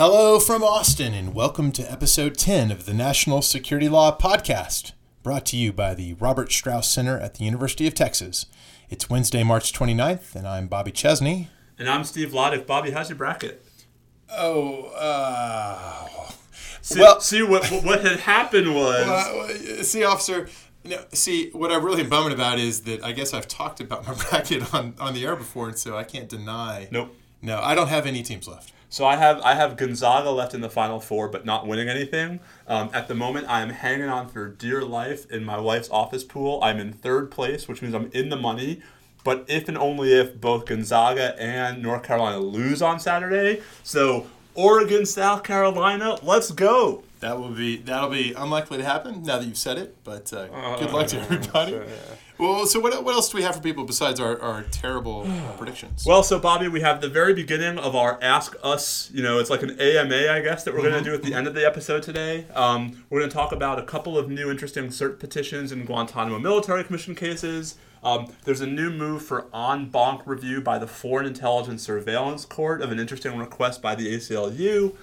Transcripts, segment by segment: Hello from Austin, and welcome to episode 10 of the National Security Law Podcast, brought to you by the Robert Strauss Center at the University of Texas. It's Wednesday, March 29th, and I'm Bobby Chesney. And I'm Steve Vladeck. Bobby, how's your bracket? What had happened was... what I'm really bummed about is that I guess I've talked about my bracket on the air before, and so I can't deny... Nope. No, I don't have any teams left. So I have Gonzaga left in the Final Four, but not winning anything. At the moment, I am hanging on for dear life in my wife's office pool. I'm in third place, which means I'm in the money. But if and only if both Gonzaga and North Carolina lose on Saturday. So Oregon, South Carolina, let's go. That'll be unlikely to happen now that you've said it. But good luck to everybody. Sure, yeah. Well, so what else do we have for people besides our terrible predictions? Well, so Bobby, we have the very beginning of our Ask Us, it's like an AMA, I guess, that we're going to do at the end of the episode today. We're going to talk about a couple of new interesting cert petitions in Guantanamo Military Commission cases. There's a new move for en banc review by the Foreign Intelligence Surveillance Court of an interesting request by the ACLU.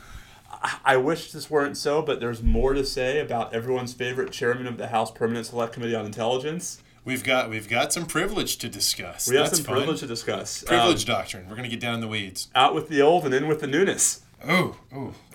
I wish this weren't so, but there's more to say about everyone's favorite chairman of the House Permanent Select Committee on Intelligence. We've got some privilege to discuss. Privilege doctrine. We're going to get down in the weeds. Out with the old and in with the newness. Oh,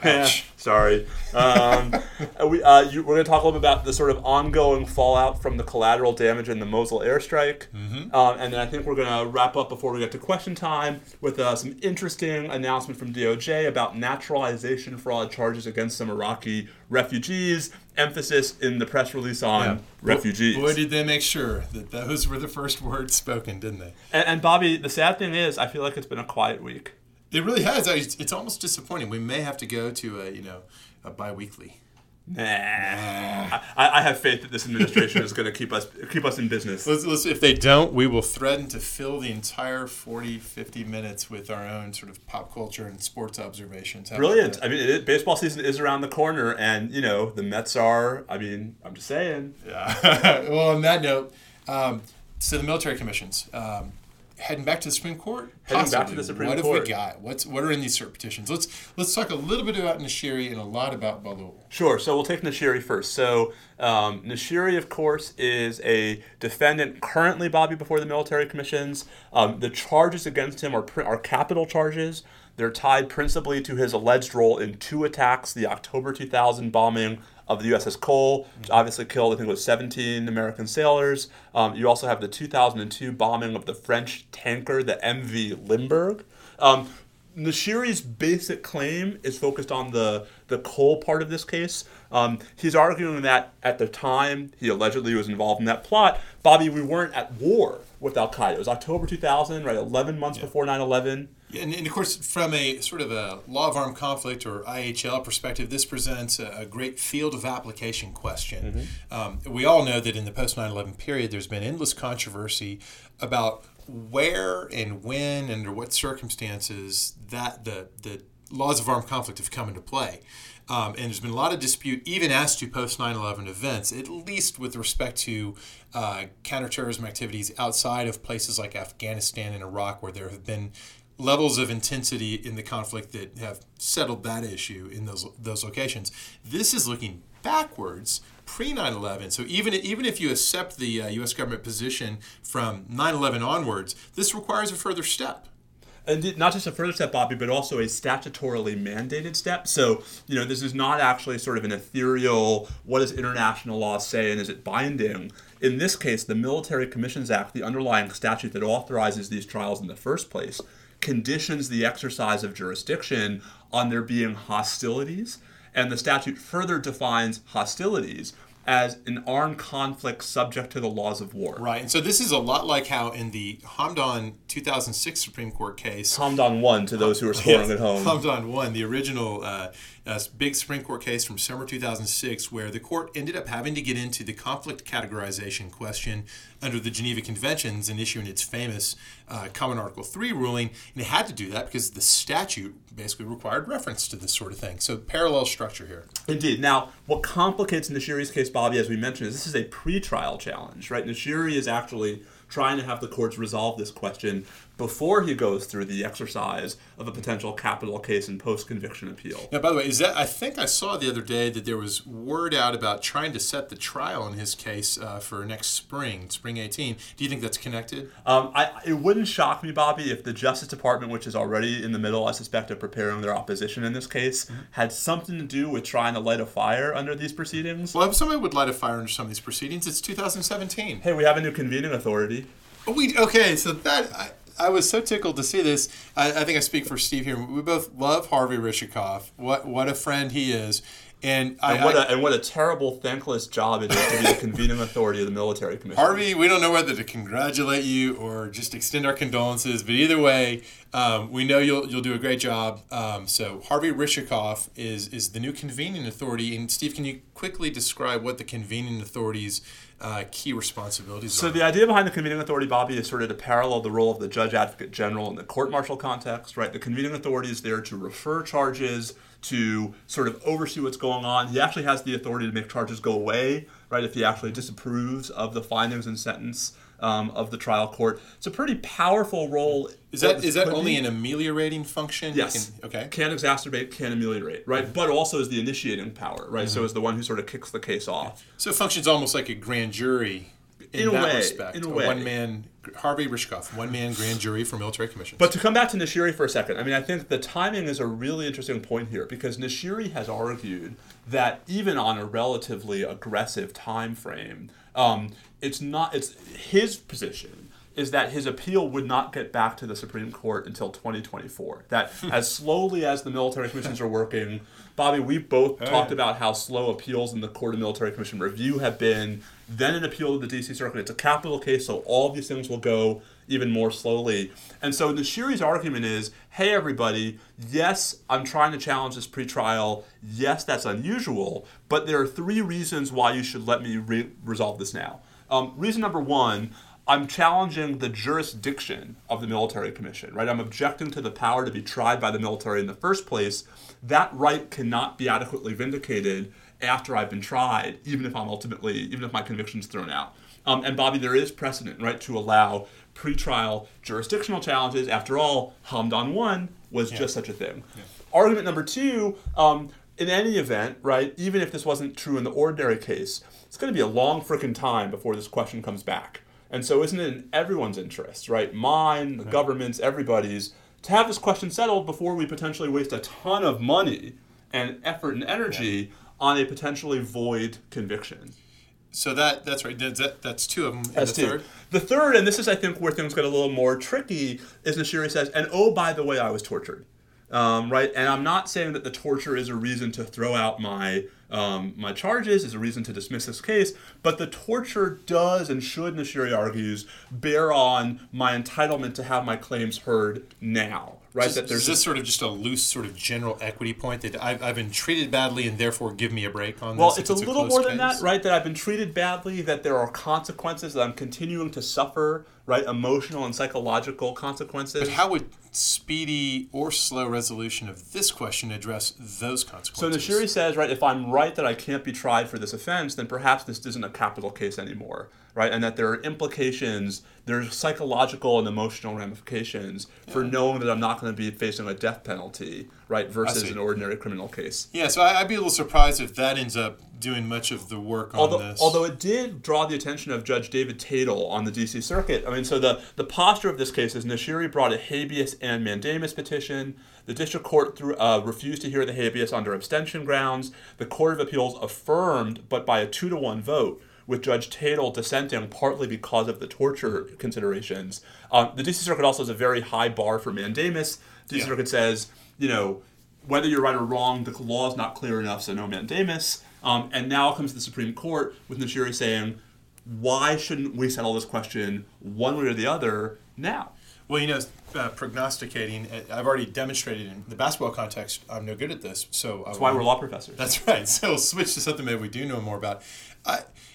ouch. Sorry. We're going to talk a little bit about the sort of ongoing fallout from the collateral damage in the Mosul airstrike. Mm-hmm. And then I think we're going to wrap up before we get to question time with some interesting announcement from DOJ about naturalization fraud charges against some Iraqi refugees. Emphasis in the press release on refugees. Boy, did they make sure that those were the first words spoken, didn't they? And Bobby, the sad thing is, I feel like it's been a quiet week. It really has. It's almost disappointing. We may have to go to a bi-weekly. Nah. I have faith that this administration is going to keep us in business. If they don't, we will threaten to fill the entire 40, 50 minutes with our own sort of pop culture and sports observations. Brilliant. I mean, baseball season is around the corner, and, the Mets are, I mean, I'm just saying. Yeah. Well, on that note, so the military commissions... heading back to the Supreme Court? Possibly. Heading back to the Supreme Court. What have we got? What are in these cert petitions? Let's talk a little bit about Nashiri and a lot about Bahlul. Sure. So we'll take Nashiri first. So Nashiri, of course, is a defendant currently, Bobby, before the military commissions. The charges against him are capital charges. They're tied principally to his alleged role in two attacks, the October 2000 bombing of the USS Cole, which obviously killed, I think it was 17 American sailors. You also have the 2002 bombing of the French tanker, the MV Limburg. Nashiri's basic claim is focused on the Cole part of this case. He's arguing that at the time he allegedly was involved in that plot, Bobby, we weren't at war with Al-Qaeda. It was October 2000, right, 11 months before 9/11. And of course, from a sort of a law of armed conflict or IHL perspective, this presents a great field of application question. Mm-hmm. We all know that in the post 9/11 period, there's been endless controversy about where and when, under what circumstances, that the laws of armed conflict have come into play. And there's been a lot of dispute, even as to post 9/11 events, at least with respect to counterterrorism activities outside of places like Afghanistan and Iraq, where there have been levels of intensity in the conflict that have settled that issue in those locations. This is looking backwards, pre 9/11. So even if you accept the U.S. government position from 9/11 onwards, this requires a further step. And not just a further step, Bobby, but also a statutorily mandated step. So, this is not actually sort of an ethereal, what does international law say and is it binding? In this case, the Military Commissions Act, the underlying statute that authorizes these trials in the first place, conditions the exercise of jurisdiction on there being hostilities, and the statute further defines hostilities as an armed conflict subject to the laws of war. Right, and so this is a lot like how in the Hamdan 2006 Supreme Court case... Hamdan 1, to those who are scoring at home. Hamdan 1, the original big Supreme Court case from summer 2006, where the court ended up having to get into the conflict categorization question under the Geneva Conventions and issuing its famous Common Article 3 ruling, and it had to do that because the statute basically required reference to this sort of thing. So parallel structure here. Indeed. Now, what complicates Nashiri's case, Bobby, as we mentioned, is this is a pretrial challenge, right? Nashiri is actually trying to have the courts resolve this question before he goes through the exercise of a potential capital case and post-conviction appeal. Now, by the way, is that, I think I saw the other day that there was word out about trying to set the trial in his case for next spring 18. Do you think that's connected? It wouldn't shock me, Bobby, if the Justice Department, which is already in the middle, I suspect, of preparing their opposition in this case, had something to do with trying to light a fire under these proceedings. Well, if somebody would light a fire under some of these proceedings, it's 2017. Hey, we have a new convening authority. I was so tickled to see this. I think I speak for Steve here. We both love Harvey Rishikoff. What a friend he is. And what a terrible, thankless job it is to be the convening authority of the military commission. Harvey, we don't know whether to congratulate you or just extend our condolences, but either way, we know you'll do a great job. So Harvey Rishikoff is the new convening authority. And Steve, can you quickly describe what the convening authority's key responsibilities are? So the idea behind the convening authority, Bobby, is sort of to parallel the role of the judge advocate general in the court-martial context, right? The convening authority is there to refer charges, to sort of oversee what's going on. He actually has the authority to make charges go away, right, if he actually disapproves of the findings and sentence of the trial court. It's a pretty powerful role. Is that only an ameliorating function? Yes. Can exacerbate, can ameliorate, right? Mm-hmm. But also is the initiating power, right? Mm-hmm. So is the one who sort of kicks the case off. So it functions almost like a grand jury in a way. One-man Harvey Rishikoff, one-man grand jury for military commissions. But to come back to Nashiri for a second, I mean, I think the timing is a really interesting point here, because Nashiri has argued that even on a relatively aggressive time frame, his position is that his appeal would not get back to the Supreme Court until 2024. That as slowly as the military commissions are working, Bobby, we both talked about how slow appeals in the Court of Military Commission Review have been. Then an appeal to the DC Circuit. It's a capital case, so all these things will go even more slowly. And so Nashiri's argument is, hey, everybody, yes, I'm trying to challenge this pretrial. Yes, that's unusual, but there are three reasons why you should let me resolve this now. Reason number one, I'm challenging the jurisdiction of the military commission, right? I'm objecting to the power to be tried by the military in the first place. That right cannot be adequately vindicated after I've been tried, even if my conviction's thrown out. And Bobby, there is precedent, right, to allow pretrial jurisdictional challenges. After all, Hamdan 1 was just such a thing. Yeah. Argument number two, in any event, right, even if this wasn't true in the ordinary case, it's going to be a long frickin' time before this question comes back. And so isn't it in everyone's interest, right? Mine, the government's, everybody's, to have this question settled before we potentially waste a ton of money and effort and energy on a potentially void conviction. So that's right. That's two of them. That's the third. The third, and this is, I think, where things get a little more tricky, is Nashiri says, and oh, by the way, I was tortured. Right? And I'm not saying that the torture is a reason to throw out my my charges, is a reason to dismiss this case, but the torture does and should, Nashiri argues, bear on my entitlement to have my claims heard now. Right? Is this sort of just a loose sort of general equity point that I've been treated badly and therefore give me a break on this? Well, it's a little more than that, right? That I've been treated badly, that there are consequences, that I'm continuing to suffer, right? Emotional and psychological consequences. But how would speedy or slow resolution of this question address those consequences? So Nashiri says, right, if I'm right that I can't be tried for this offense, then perhaps this isn't a capital case anymore, right? And that there are implications, there's psychological and emotional ramifications for knowing that I'm not going to be facing a death penalty, right, versus an ordinary criminal case. Yeah, so I'd be a little surprised if that ends up doing much of the work on this. Although it did draw the attention of Judge David Tatel on the DC Circuit. I mean, so the posture of this case is Nashiri brought a habeas and mandamus petition. The district court refused to hear the habeas under abstention grounds. The Court of Appeals affirmed, but by a 2-1 vote, with Judge Tatel dissenting partly because of the torture considerations. The DC Circuit also has a very high bar for mandamus. The DC Circuit says, you know, whether you're right or wrong, the law is not clear enough, so no mandamus. And now comes the Supreme Court with Nashiri saying, why shouldn't we settle this question one way or the other now? Well, you know, prognosticating, I've already demonstrated in the basketball context, I'm no good at this. So that's why we're law professors. That's right. So we'll switch to something that we do know more about.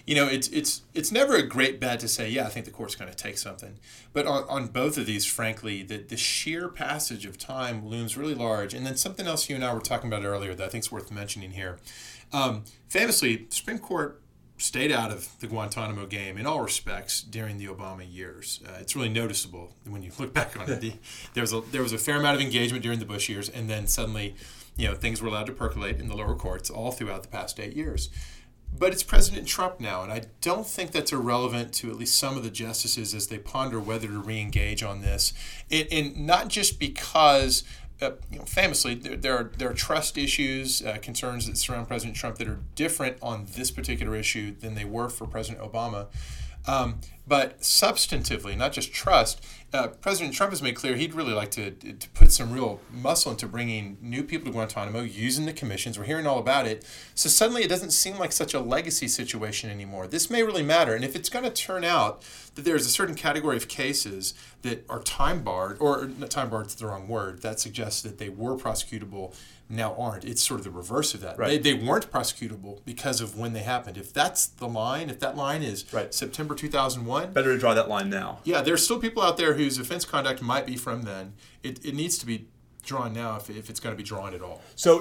You know, it's never a great bet to say, yeah, I think the court's going to take something. But on both of these, frankly, the sheer passage of time looms really large. And then something else you and I were talking about earlier that I think is worth mentioning here. Famously, Supreme Court stayed out of the Guantanamo game in all respects during the Obama years. It's really noticeable when you look back on it. There was a fair amount of engagement during the Bush years, and then suddenly, things were allowed to percolate in the lower courts all throughout the past 8 years. But it's President Trump now, and I don't think that's irrelevant to at least some of the justices as they ponder whether to re-engage on this. And not just because... famously, there are trust issues, concerns that surround President Trump that are different on this particular issue than they were for President Obama. But substantively, not just trust, President Trump has made clear he'd really like to put some real muscle into bringing new people to Guantanamo, using the commissions. We're hearing all about it. So suddenly it doesn't seem like such a legacy situation anymore. This may really matter. And if it's going to turn out that there's a certain category of cases that are time-barred, or not time-barred's the wrong word, that suggests that they were prosecutable, now aren't. It's sort of the reverse of that. Right. They weren't prosecutable because of when they happened. If that's the line, if that line is right, September 2001... Better to draw that line now. Yeah, there's still people out there whose offense conduct might be from then. It needs to be drawn now if it's going to be drawn at all. So,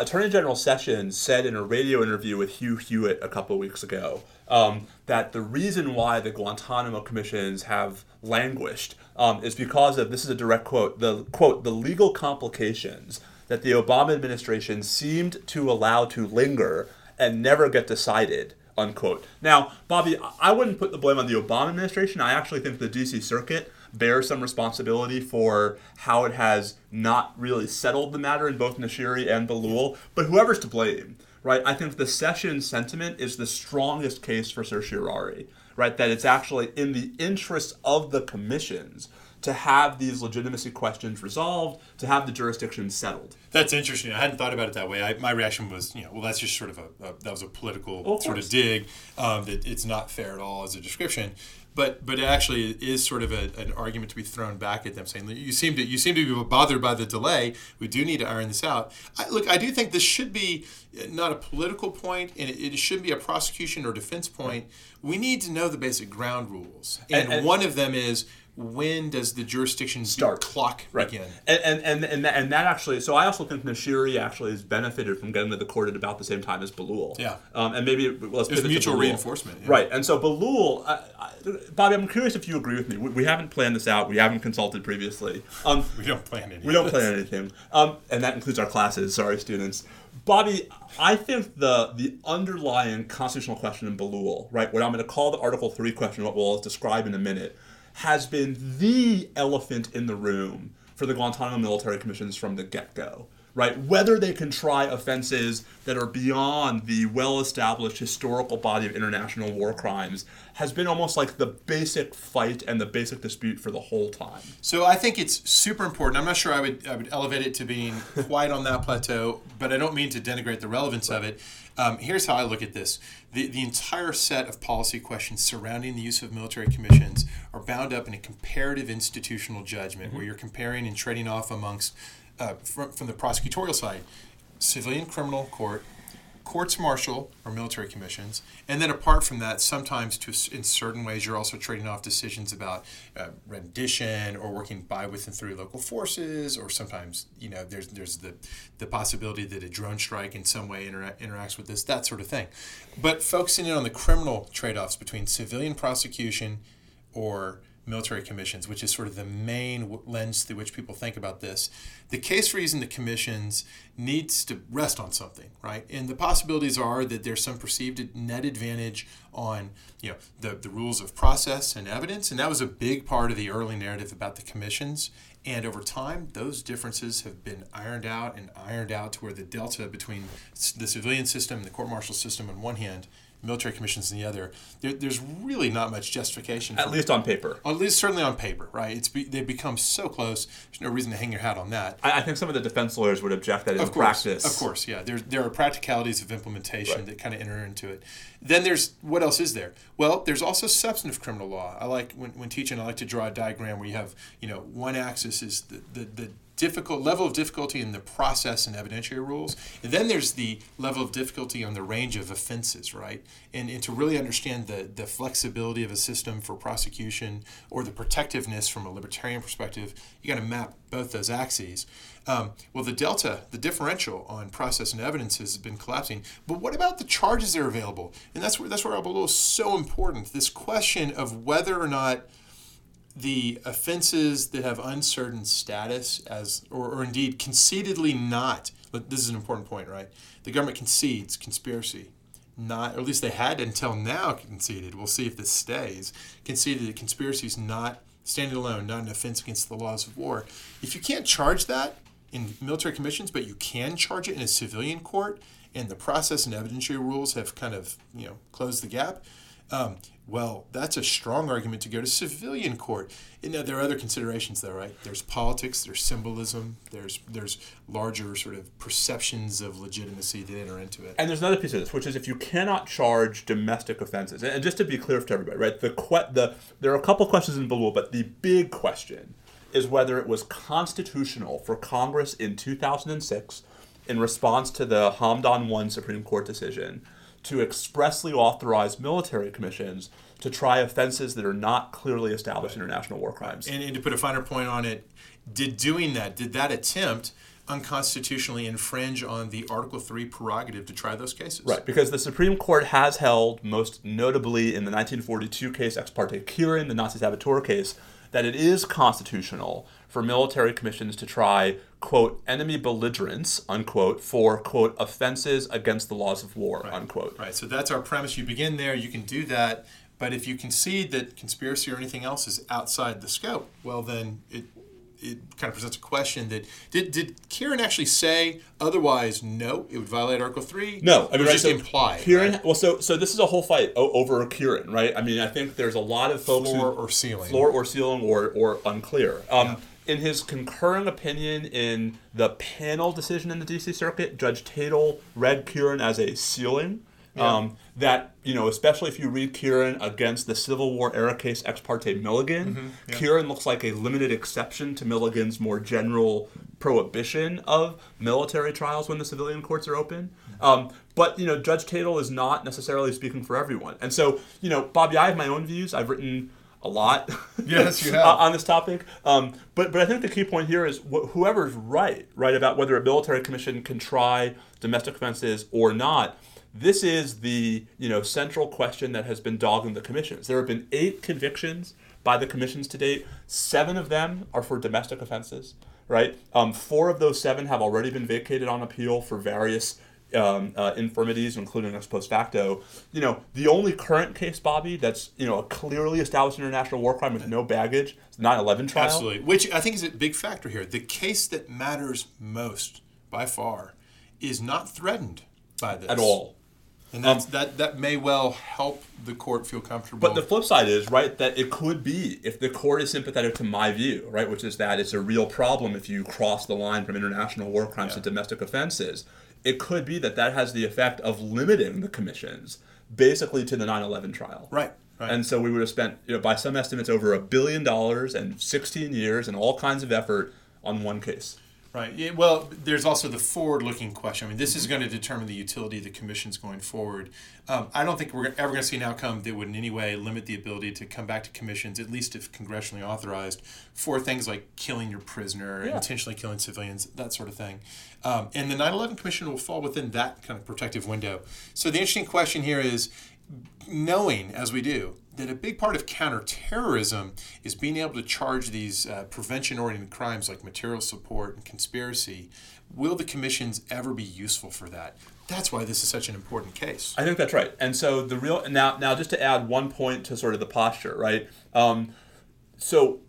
Attorney General Sessions said in a radio interview with Hugh Hewitt a couple of weeks ago that the reason why the Guantanamo commissions have languished is because of, this is a direct quote, the legal complications that the Obama administration seemed to allow to linger and never get decided, unquote. Now, Bobby, I wouldn't put the blame on the Obama administration. I actually think the DC Circuit bears some responsibility for how it has not really settled the matter in both Nashiri and Bahlul. But whoever's to blame, right? I think the Sessions sentiment is the strongest case for certiorari, right? That it's actually in the interest of the commissions to have these legitimacy questions resolved, to have the jurisdiction settled. That's interesting. I hadn't thought about it that way. My reaction was, well, that's just sort of that was a political sort of dig. That it's not fair at all as a description, but it actually is sort of an argument to be thrown back at them, saying you seem to be bothered by the delay. We do need to iron this out. I do think this should be not a political point, and it shouldn't be a prosecution or defense point. We need to know the basic ground rules, and one of them is, when does the jurisdiction start clock begin? And that actually, so I also think Nashiri actually has benefited from getting to the court at about the same time as Bahlul. Yeah. And maybe let's pivot to Bahlul. There's mutual reinforcement. Yeah. Right. And so Bahlul, Bobby, I'm curious if you agree with me. We haven't planned this out. We haven't consulted previously. We don't plan anything. And that includes our classes. Sorry, students. Bobby, I think the underlying constitutional question in Bahlul, right, what I'm going to call the Article 3 question, what we'll describe in a minute, has been the elephant in the room for the Guantanamo Military Commissions from the get-go, right? Whether they can try offenses that are beyond the well-established historical body of international war crimes has been almost like the basic fight and the basic dispute for the whole time. So I think it's super important. I'm not sure I would elevate it to being quite on that plateau, but I don't mean to denigrate the relevance of it. Here's how I look at this. The entire set of policy questions surrounding the use of military commissions are bound up in a comparative institutional judgment, mm-hmm. where you're comparing and trading off amongst, from the prosecutorial side, civilian criminal court, courts-martial or military commissions, and then apart from that, sometimes in certain ways you're also trading off decisions about rendition or working by, with, and through local forces, or sometimes there's the possibility that a drone strike in some way interacts with this, that sort of thing. But focusing in on the criminal trade-offs between civilian prosecution or military commissions, which is sort of the main lens through which people think about this. The case for using the commissions needs to rest on something, right? And the possibilities are that there's some perceived net advantage on the rules of process and evidence, and that was a big part of the early narrative about the commissions. And over time, those differences have been ironed out to where the delta between the civilian system and the court-martial system on one hand, military commissions in the other, there's really not much justification. At least on paper. At least certainly on paper, right? They've become so close, there's no reason to hang your hat on that. I think some of the defense lawyers would object that in practice. Of course, yeah. There are practicalities of implementation that kind of enter into it. Then there's, what else is there? Well, there's also substantive criminal law. I like, when teaching, I like to draw a diagram where you have, one axis is the difficult level of difficulty in the process and evidentiary rules. And then there's the level of difficulty on the range of offenses, right? And to really understand the flexibility of a system for prosecution or the protectiveness from a libertarian perspective, you got to map both those axes. Well, the delta, the differential on process and evidence has been collapsing. But what about the charges that are available? And that's where Bahlul is so important. This question of whether or not the offenses that have uncertain status or indeed concededly not, but this is an important point, right? The government concedes conspiracy, not, or at least they had until now conceded, we'll see if this stays, conceded that conspiracy is not standing alone, not an offense against the laws of war. If you can't charge that in military commissions, but you can charge it in a civilian court, and the process and evidentiary rules have kind of, closed the gap, well, that's a strong argument to go to civilian court. And there are other considerations, though, right? There's politics, there's symbolism, there's larger sort of perceptions of legitimacy that enter into it. And there's another piece of this, which is if you cannot charge domestic offenses, and just to be clear to everybody, right? There are a couple questions in Bahlul, but the big question is whether it was constitutional for Congress in 2006, in response to the Hamdan 1 Supreme Court decision, to expressly authorize military commissions to try offenses that are not clearly established international war crimes. And to put a finer point on it, did that attempt unconstitutionally infringe on the Article 3 prerogative to try those cases? Right, because the Supreme Court has held, most notably in the 1942 case, ex parte Quirin, the Nazi saboteur case, that it is constitutional for military commissions to try, quote, enemy belligerents, unquote, for, quote, offenses against the laws of war, right, unquote. Right, so that's our premise. You begin there, you can do that, but if you concede that conspiracy or anything else is outside the scope, well, then it kind of presents a question that, did Quirin actually say otherwise, no, it would violate Article 3? No. I mean, just implied. Quirin, right? Well, so this is a whole fight over Quirin, right? I mean, I think there's a lot of folks Floor or ceiling or unclear. Yeah. In his concurring opinion in the panel decision in the DC Circuit, Judge Tatel read Quirin as a ceiling. Yeah. That, especially if you read Quirin against the Civil War era case ex parte Milligan, mm-hmm. yeah. Quirin looks like a limited exception to Milligan's more general prohibition of military trials when the civilian courts are open. Mm-hmm. But, Judge Tatel is not necessarily speaking for everyone. And so, Bobby, I have my own views. I've written a lot yes, you have. On this topic. But I think the key point here is whoever's right about whether a military commission can try domestic offenses or not, this is the central question that has been dogging the commissions. There have been 8 convictions by the commissions to date. 7 of them are for domestic offenses, right? 4 of those 7 have already been vacated on appeal for various infirmities, including ex post facto. The only current case, Bobby, that's a clearly established international war crime with no baggage, is the 9/11 trial. Absolutely, which I think is a big factor here. The case that matters most by far is not threatened by this at all. And that may well help the court feel comfortable. But the flip side is, right, that it could be, if the court is sympathetic to my view, right, which is that it's a real problem if you cross the line from international war crimes to domestic offenses, it could be that has the effect of limiting the commissions basically to the 9/11 trial. Right. Right. And so we would have spent, by some estimates, over $1 billion and 16 years and all kinds of effort on one case. Right. Yeah, well, there's also the forward-looking question. I mean, this is going to determine the utility of the commissions going forward. I don't think we're ever going to see an outcome that would in any way limit the ability to come back to commissions, at least if congressionally authorized, for things like killing your prisoner, intentionally killing civilians, that sort of thing. And the 9/11 Commission will fall within that kind of protective window. So the interesting question here is, knowing, as we do, that a big part of counterterrorism is being able to charge these prevention-oriented crimes like material support and conspiracy, will the commissions ever be useful for that? That's why this is such an important case. I think that's right. And so the real now just to add one point to sort of the posture, right? So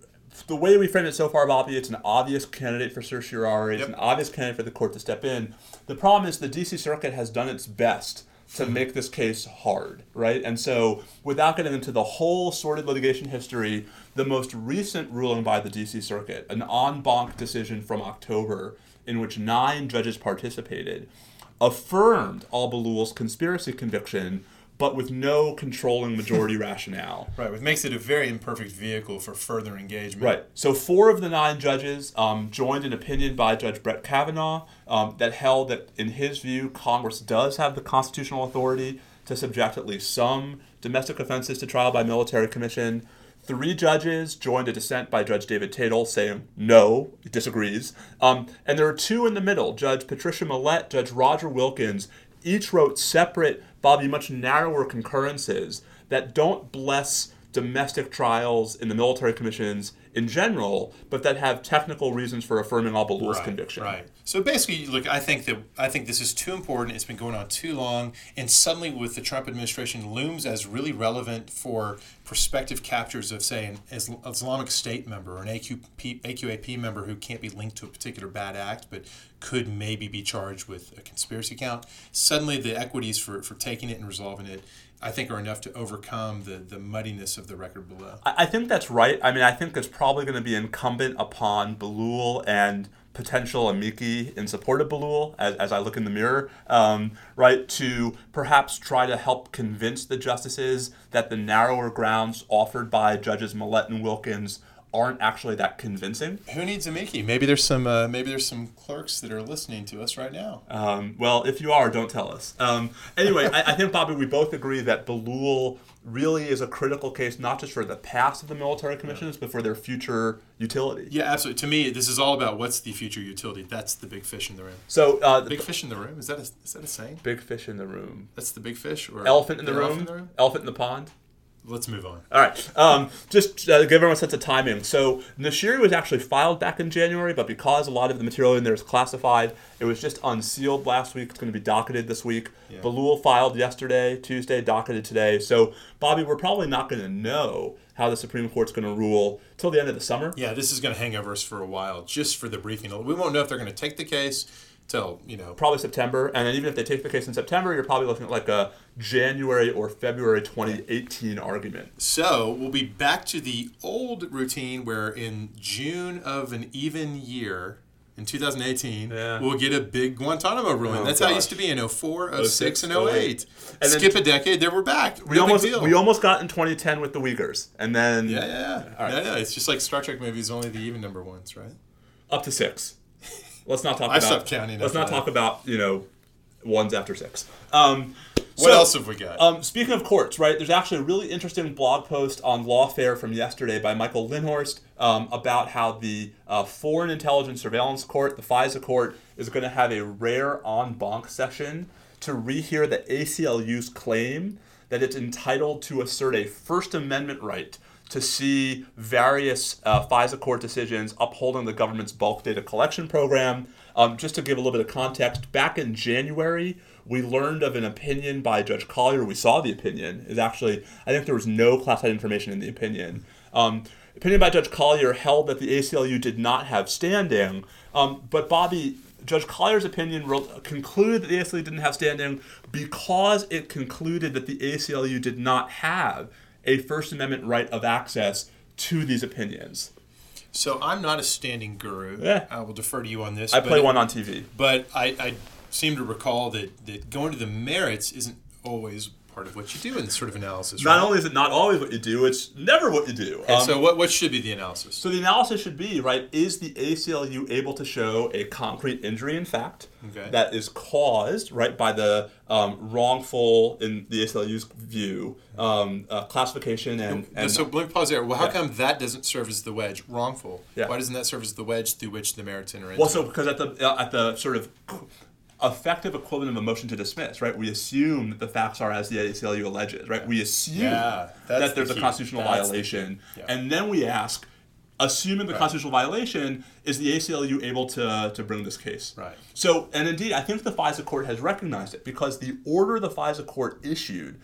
the way we framed it so far, Bobby, it's an obvious candidate for certiorari. Yep. It's an obvious candidate for the court to step in. The problem is the D.C. Circuit has done its best to make this case hard, right? And so without getting into the whole sordid litigation history, the most recent ruling by the DC Circuit, an en banc decision from October in which 9 judges participated, affirmed Bahlul's conspiracy conviction but with no controlling majority rationale. Right, which makes it a very imperfect vehicle for further engagement. Right. So 4 of the 9 judges joined an opinion by Judge Brett Kavanaugh that held that, in his view, Congress does have the constitutional authority to subject at least some domestic offenses to trial by military commission. 3 judges joined a dissent by Judge David Tatel saying, no, he disagrees. And there are 2 in the middle, Judge Patricia Millett, Judge Roger Wilkins, each wrote separate, Bobby, much narrower concurrences that don't bless domestic trials in the military commissions in general, but that have technical reasons for affirming Bahlul's conviction. Right. So basically, look, I think this is too important. It's been going on too long, and suddenly, with the Trump administration, looms as really relevant for prospective captures of, say, an Islamic State member or an AQAP member who can't be linked to a particular bad act, but could maybe be charged with a conspiracy count. Suddenly, the equities for taking it and resolving it, I think, are enough to overcome the muddiness of the record below. I think that's right. I mean, I think it's probably going to be incumbent upon Bahlul and potential amici in support of Bahlul, as I look in the mirror, right, to perhaps try to help convince the justices that the narrower grounds offered by Judges Millett and Wilkins aren't actually that convincing. Who needs amici? Maybe there's some clerks that are listening to us right now. Well, if you are, don't tell us. Anyway, I think, Bobby, we both agree that Bahlul really is a critical case, not just for the past of the military commissions, but for their future utility. Yeah, absolutely. To me, this is all about what's the future utility. That's the big fish in the room. So, big fish in the room? Is that a saying? Big fish in the room. That's the big fish? Or elephant in the room? Elephant in the room? Elephant in the pond? Let's move on. All right. Just to give everyone a sense of timing. So Nashiri was actually filed back in January, but because a lot of the material in there is classified, it was just unsealed last week. It's going to be docketed this week. Yeah. Bahlul filed yesterday, Tuesday, docketed today. So, Bobby, we're probably not going to know how the Supreme Court's going to rule till the end of the summer. Yeah, this is going to hang over us for a while, just for the briefing. We won't know if they're going to take the case till, probably September. And then even if they take the case in September, you're probably looking at like a January or February 2018 argument. So we'll be back to the old routine where in June of an even year, in 2018, we'll get a big Guantanamo ruling. That's how it used to be in 04, 06, and 08. And skip a decade, there we're back. We almost got in 2010 with the Uyghurs. And then... Yeah. All right. No, it's just like Star Trek movies, only the even number ones, right? Up to 6. Let's not talk about... I stopped counting. Let's not talk about, ones after 6. What else have we got? Speaking of courts, right, there's actually a really interesting blog post on Lawfare from yesterday by Michael Linhorst about how the Foreign Intelligence Surveillance Court, the FISA court, is going to have a rare en banc session to rehear the ACLU's claim that it's entitled to assert a First Amendment right to see various FISA court decisions upholding the government's bulk data collection program. Just to give a little bit of context, back in January, we learned of an opinion by Judge Collyer. We saw the opinion. Is actually, I think there was no classified information in the opinion. Opinion by Judge Collyer held that the ACLU did not have standing. But Bobby, Judge Collyer's opinion concluded that the ACLU didn't have standing because it concluded that the ACLU did not have a First Amendment right of access to these opinions. So I'm not a standing guru. Yeah. I will defer to you on this. I play one on TV. But I seem to recall that going to the merits isn't always part of what you do in this sort of analysis. Not only is it not always what you do, it's never what you do. And so what should be the analysis? So the analysis should be, right, is the ACLU able to show a concrete injury in fact that is caused, right, by the wrongful, in the ACLU's view, classification and so let me pause there. Well, how come that doesn't serve as the wedge? Wrongful. Yeah. Why doesn't that serve as the wedge through which the merits enter into? Well, so because at the sort of effective equivalent of a motion to dismiss, right? We assume that the facts are as the ACLU alleges, right? We assume that there's a constitutional violation. And then we ask, assuming the constitutional violation, is the ACLU able to bring this case? Right. So, and indeed, I think the FISA court has recognized it because the order the FISA court issued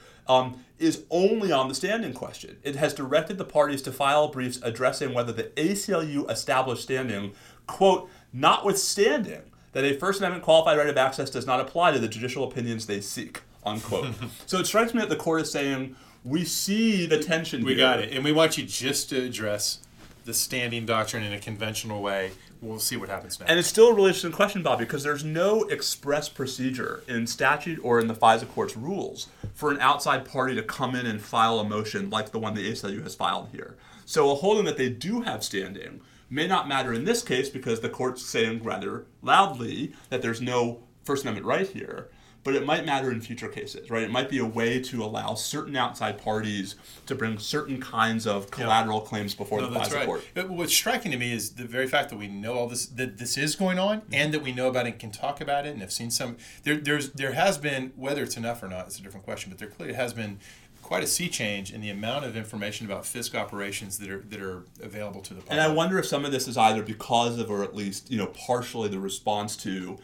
is only on the standing question. It has directed the parties to file briefs addressing whether the ACLU established standing, quote, notwithstanding that a First Amendment qualified right of access does not apply to the judicial opinions they seek, unquote. So it strikes me that the court is saying, we see the tension here. We got it. And we want you just to address the standing doctrine in a conventional way. We'll see what happens next. And it's still a really interesting question, Bobby, because there's no express procedure in statute or in the FISA court's rules for an outside party to come in and file a motion like the one the ACLU has filed here. So a holding that they do have standing may not matter in this case because the court's saying rather loudly that there's no First Amendment right here, but it might matter in future cases, right? It might be a way to allow certain outside parties to bring certain kinds of collateral claims before the FISA court. But what's striking to me is the very fact that we know all this, that this is going on, and that we know about it and can talk about it, and have seen some. There has been, whether it's enough or not, it's a different question, but there clearly has been quite a sea change in the amount of information about FISC operations that are available to the public. And I wonder if some of this is either because of, or at least partially the response to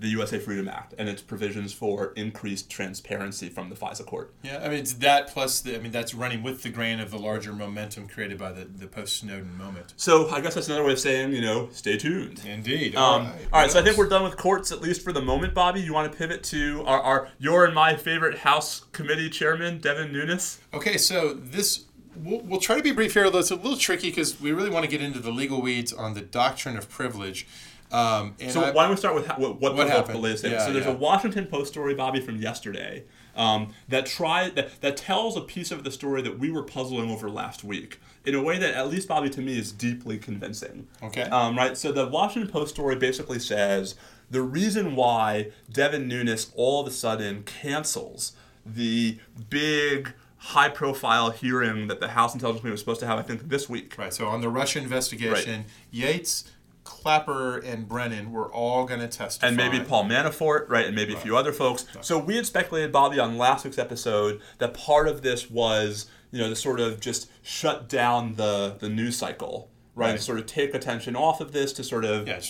the USA Freedom Act and its provisions for increased transparency from the FISA court. Yeah, I mean it's that plus that's running with the grain of the larger momentum created by the post-Snowden moment. So I guess that's another way of saying stay tuned. Indeed. All right. So I think we're done with courts at least for the moment. Bobby, you want to pivot to our your and my favorite House Committee Chairman Devin Nunes? Okay, so this we'll try to be brief here, although it's a little tricky because we really want to get into the legal weeds on the doctrine of privilege. So why don't we start with what happened? So there's a Washington Post story, Bobby, from yesterday that tells a piece of the story that we were puzzling over last week in a way that, at least Bobby, to me, is deeply convincing. Okay. Right. So the Washington Post story basically says the reason why Devin Nunes all of a sudden cancels the big high-profile hearing that the House Intelligence Committee was supposed to have, I think, this week. Right, so on the Russia investigation, right, Yates, Clapper, and Brennan were all going to testify. And maybe Paul Manafort, right, and maybe a few other folks. Right. So we had speculated, Bobby, on last week's episode that part of this was, to sort of just shut down the news cycle, right, and sort of take attention off of this to sort of... Yeah,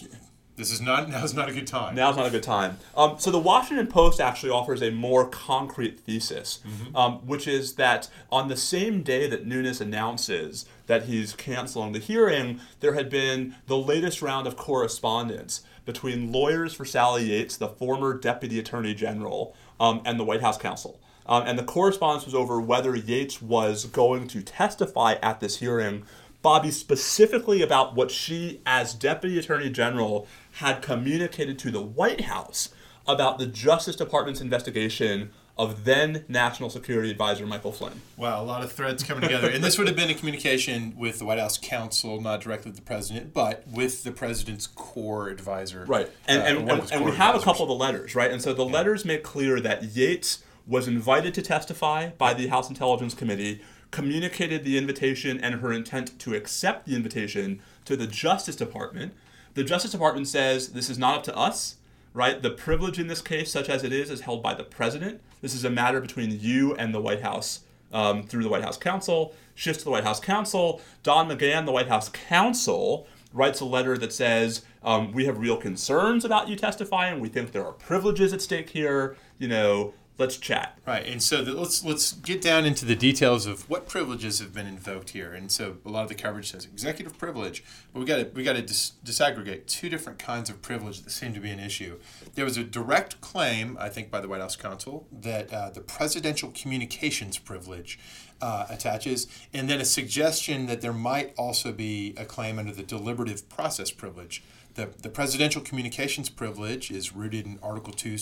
now's not a good time. Now's not a good time. So the Washington Post actually offers a more concrete thesis, which is that on the same day that Nunes announces that he's canceling the hearing, there had been the latest round of correspondence between lawyers for Sally Yates, the former Deputy Attorney General, and the White House counsel. And the correspondence was over whether Yates was going to testify at this hearing, Bobby, specifically about what she, as Deputy Attorney General, had communicated to the White House about the Justice Department's investigation of then National Security Advisor Michael Flynn. Wow, a lot of threads coming together. And this would have been a communication with the White House counsel, not directly with the president, but with the president's core advisor. Right. And we have a couple of the letters, right? And so the letters make clear that Yates was invited to testify by the House Intelligence Committee, communicated the invitation and her intent to accept the invitation to the Justice Department. The Justice Department says this is not up to us, right? The privilege in this case, such as it is held by the president. This is a matter between you and the White House through the White House counsel. Shifts to the White House counsel. Don McGahn, the White House counsel, writes a letter that says, we have real concerns about you testifying. We think there are privileges at stake here, let's chat. Right, and so let's get down into the details of what privileges have been invoked here. And so a lot of the coverage says executive privilege, but we got to disaggregate two different kinds of privilege that seem to be an issue. There was a direct claim, I think, by the White House counsel that the presidential communications privilege attaches, and then a suggestion that there might also be a claim under the deliberative process privilege. The presidential communications privilege is rooted in Article 2.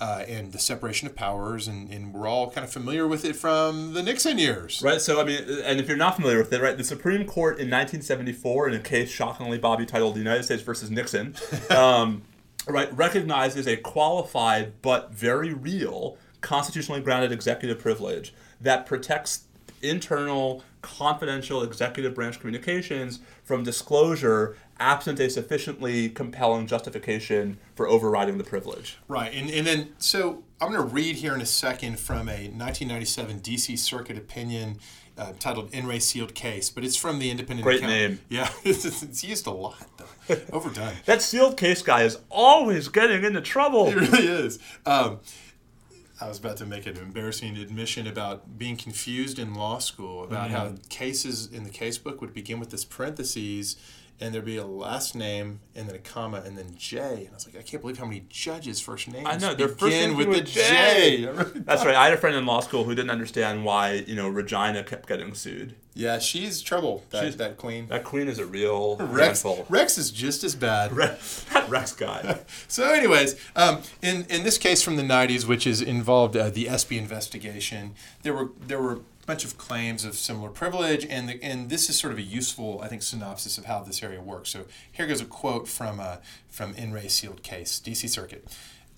And the separation of powers, and we're all kind of familiar with it from the Nixon years. Right, so, and if you're not familiar with it, right, the Supreme Court in 1974, in a case shockingly, Bobby, titled United States versus Nixon, recognizes a qualified but very real constitutionally grounded executive privilege that protects internal, confidential executive branch communications from disclosure absent a sufficiently compelling justification for overriding the privilege. Right. And then, so I'm going to read here in a second from a 1997 DC Circuit opinion titled In re Sealed Case, but it's from the independent account. Great name. Yeah. It's used a lot, though. Overdone. That sealed case guy is always getting into trouble. He really is. I was about to make an embarrassing admission about being confused in law school about how cases in the casebook would begin with this parentheses and there'd be a last name and then a comma and then J. And I was like, I can't believe how many judges' first names begin with the J. That's right. I had a friend in law school who didn't understand why, you know, Regina kept getting sued. Yeah, she's trouble, that queen. That queen is a real handful. Rex is just as bad. That Rex guy. So anyways, in this case from the 90s, which is involved the Espy investigation, there were a bunch of claims of similar privilege, and this is sort of a useful, I think, synopsis of how this area works. So here goes a quote from In re Sealed Case, DC Circuit.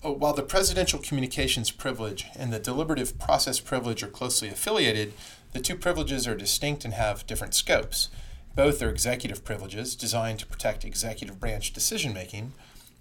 While the presidential communications privilege and the deliberative process privilege are closely affiliated, the two privileges are distinct and have different scopes. Both are executive privileges designed to protect executive branch decision-making,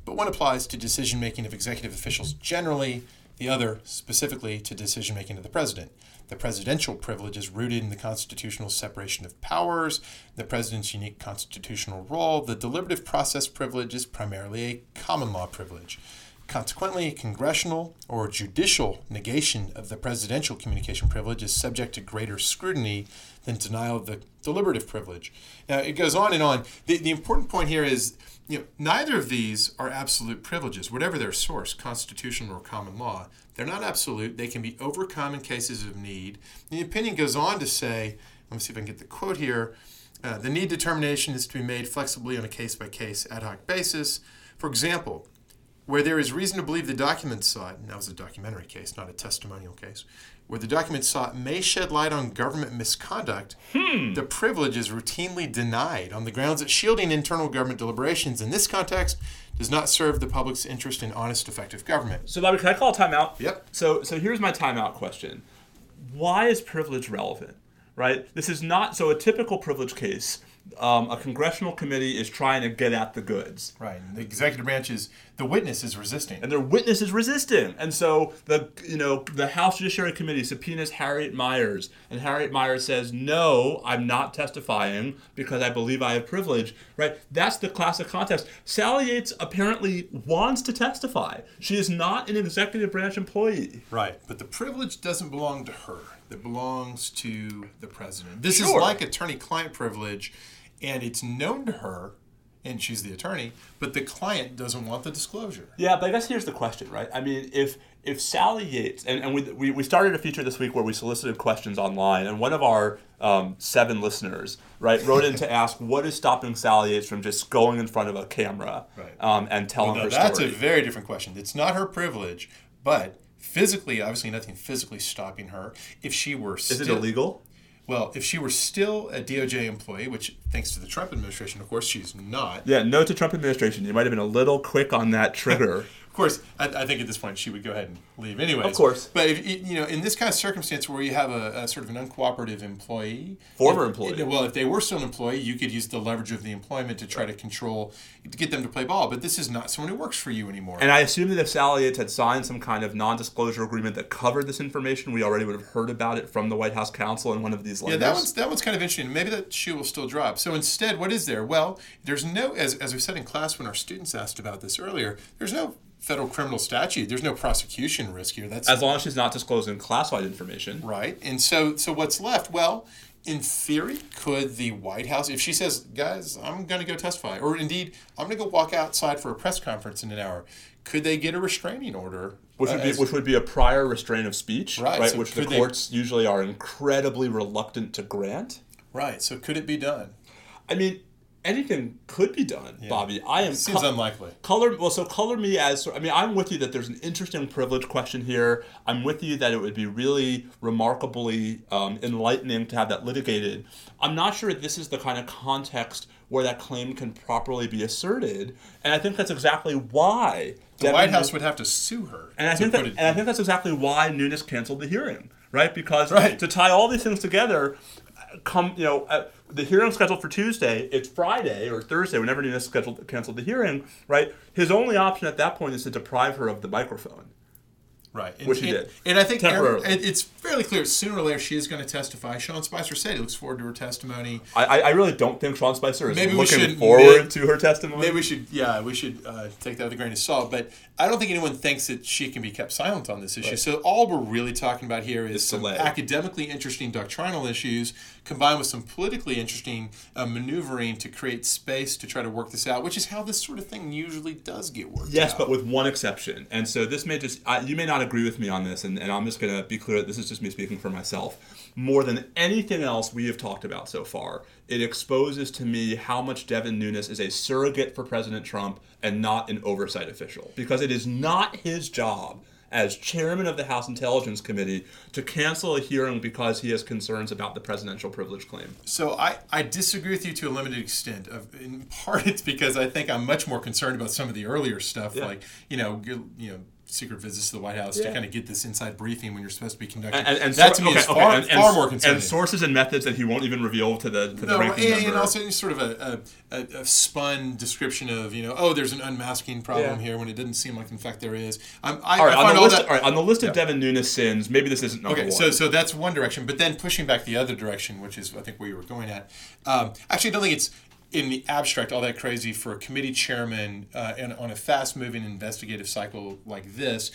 but one applies to decision-making of executive officials generally, the other specifically to decision-making of the president. The presidential privilege is rooted in the constitutional separation of powers, the president's unique constitutional role. The deliberative process privilege is primarily a common law privilege. Consequently, congressional or judicial negation of the presidential communication privilege is subject to greater scrutiny than denial of the deliberative privilege. Now, it goes on and on. The important point here is, you know, neither of these are absolute privileges, whatever their source, constitutional or common law. They're not absolute. They can be overcome in cases of need. And the opinion goes on to say, let me see if I can get the quote here, the need determination is to be made flexibly on a case-by-case ad hoc basis. For example, where there is reason to believe the document sought, and that was a documentary case, not a testimonial case, where the document sought may shed light on government misconduct, the privilege is routinely denied on the grounds that shielding internal government deliberations in this context does not serve the public's interest in honest, effective government. So, Bobby, can I call a timeout? Yep. So here's my timeout question. Why is privilege relevant, right? This is not, so a typical privilege case, a congressional committee is trying to get at the goods. Right. And the executive branch is, the witness is resisting. And their witness is resisting. And so the House Judiciary Committee subpoenas Harriet Myers, and Harriet Myers says, no, I'm not testifying because I believe I have privilege. Right. That's the classic context. Sally Yates apparently wants to testify. She is not an executive branch employee. Right. But the privilege doesn't belong to her. It belongs to the president. This is like attorney-client privilege, and it's known to her, and she's the attorney, but the client doesn't want the disclosure. Yeah, but I guess here's the question, right? I mean, if Sally Yates, and we started a feature this week where we solicited questions online, and one of our 7 listeners, right, wrote in to ask, what is stopping Sally Yates from just going in front of a camera and telling her story? That's a very different question. It's not her privilege, but physically, obviously nothing physically stopping her. Is it illegal? Well, if she were still a DOJ employee, which thanks to the Trump administration, of course, she's not. Yeah, no to Trump administration. You might have been a little quick on that trigger. Of course, I think at this point she would go ahead and leave anyways. Of course. But, in this kind of circumstance where you have a sort of an uncooperative employee. Former employee. If they were still an employee, you could use the leverage of the employment to try to control, to get them to play ball. But this is not someone who works for you anymore. And I assume that if Sally Yates had signed some kind of non-disclosure agreement that covered this information, we already would have heard about it from the White House counsel and one of these lenders. Yeah, that one's kind of interesting. Maybe that shoe will still drop. So instead, what is there? Well, there's no, as we said in class when our students asked about this earlier, there's no federal criminal statute. There's no prosecution risk here. That's as long as she's not disclosing classified information. Right. And so what's left? Well, in theory, could the White House, if she says, guys, I'm going to go testify, or indeed, I'm going to go walk outside for a press conference in an hour, could they get a restraining order? Which would be a prior restraint of speech, right? So which the courts usually are incredibly reluctant to grant. Right. So could it be done? I mean, anything could be done, yeah. Bobby. Seems unlikely. Color me as... I mean, I'm with you that there's an interesting privilege question here. I'm with you that it would be really remarkably enlightening to have that litigated. I'm not sure this is the kind of context where that claim can properly be asserted. And I think that's exactly why... The White House would have to sue her. And I think that's exactly why Nunes canceled the hearing, right? Because to tie all these things together... the hearing's scheduled for Tuesday. It's Friday or Thursday, whenever Nunes canceled the hearing, right? His only option at that point is to deprive her of the microphone. Right. And, which she did. And I think it's fairly clear sooner or later she is going to testify. Sean Spicer said he looks forward to her testimony. I really don't think Sean Spicer is looking forward to her testimony. Maybe we should take that with a grain of salt. But I don't think anyone thinks that she can be kept silent on this issue. Right. So all we're really talking about here is some academically interesting doctrinal issues combined with some politically interesting maneuvering to create space to try to work this out, which is how this sort of thing usually does get worked out. Yes, but with one exception. And so this may just... you may not agree with me on this, and I'm just going to be clear that this is just me speaking for myself. More than anything else we have talked about so far, it exposes to me how much Devin Nunes is a surrogate for President Trump and not an oversight official, because it is not his job as chairman of the House Intelligence Committee to cancel a hearing because he has concerns about the presidential privilege claim. So I disagree with you to a limited extent. In part, it's because I think I'm much more concerned about some of the earlier stuff, like, secret visits to the White House to kind of get this inside briefing when you're supposed to be conducting. And that to me is far more concerning. And sources and methods that he won't even reveal to the ranking member. And also sort of a spun description of, there's an unmasking problem here when it didn't seem like, in fact, there is. On the list of Devin Nunes sins, maybe this isn't number one. So that's one direction. But then pushing back the other direction, which is, I think, where you were going at. Actually, I don't think it's, in the abstract, all that crazy for a committee chairman and on a fast-moving investigative cycle like this,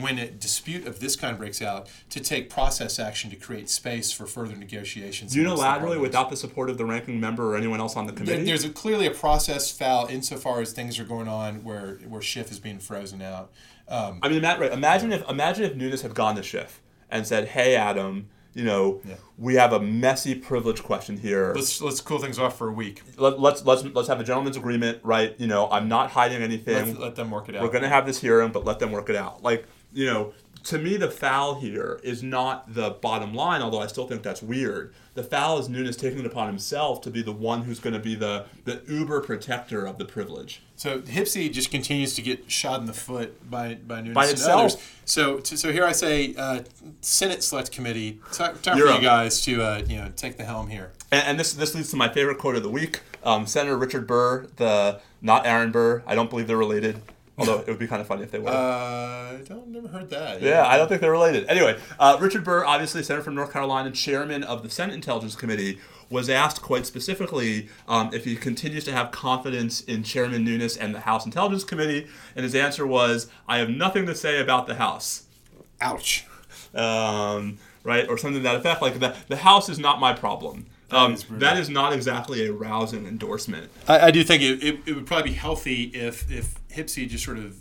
when a dispute of this kind breaks out, to take process action to create space for further negotiations. Unilaterally, without the support of the ranking member or anyone else on the committee? There's clearly a process foul insofar as things are going on where Schiff is being frozen out. Imagine if Nunes had gone to Schiff and said, "Hey, Adam, we have a messy privilege question here. Let's cool things off for a week. Let's have a gentleman's agreement, right? I'm not hiding anything. Let them work it out. We're going to have this hearing, but let them work it out." To me, the foul here is not the bottom line, although I still think that's weird. The foul is Nunes taking it upon himself to be the one who's going to be the uber protector of the privilege. So Hipsy just continues to get shot in the foot by Nunes by itself. And others. So here I say, Senate Select Committee, time for you guys to take the helm here. And this leads to my favorite quote of the week. Senator Richard Burr, not Aaron Burr. I don't believe they're related. Although it would be kind of funny if they were. Never heard that. Yeah, I don't think they're related. Anyway, Richard Burr, obviously senator from North Carolina, chairman of the Senate Intelligence Committee, was asked quite specifically if he continues to have confidence in Chairman Nunes and the House Intelligence Committee, and his answer was, "I have nothing to say about the House." Ouch. Right, or something to that effect. Like, the House is not my problem. That is not exactly a rousing endorsement. I do think it would probably be healthy if Hipsy just sort of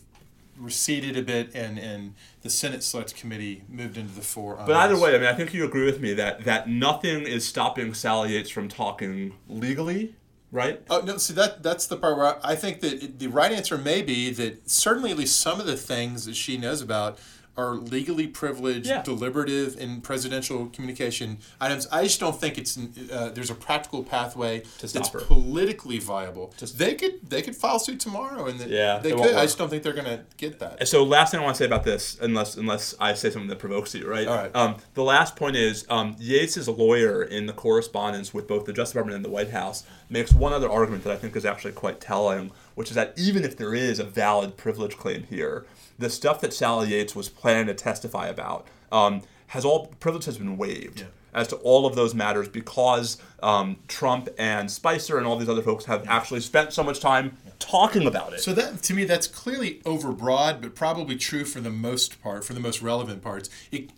receded a bit and the Senate Select Committee moved into the fore. But either way, I think you agree with me that nothing is stopping Sally Yates from talking legally. Right? Oh, no, see, that's the part where I think that the right answer may be that certainly at least some of the things that she knows about are legally privileged, deliberative, and presidential communication items. I just don't think it's there's a practical pathway that's politically viable. They could file suit tomorrow, and they could. I just don't think they're going to get that. So last thing I want to say about this, unless I say something that provokes you, right? All right. The last point is Yates' lawyer in the correspondence with both the Justice Department and the White House makes one other argument that I think is actually quite telling, which is that even if there is a valid privilege claim here, the stuff that Sally Yates was planning to testify about, privilege has been waived as to all of those matters because Trump and Spicer and all these other folks have actually spent so much time talking about it. So that, to me, that's clearly overbroad, but probably true for the most part, for the most relevant parts.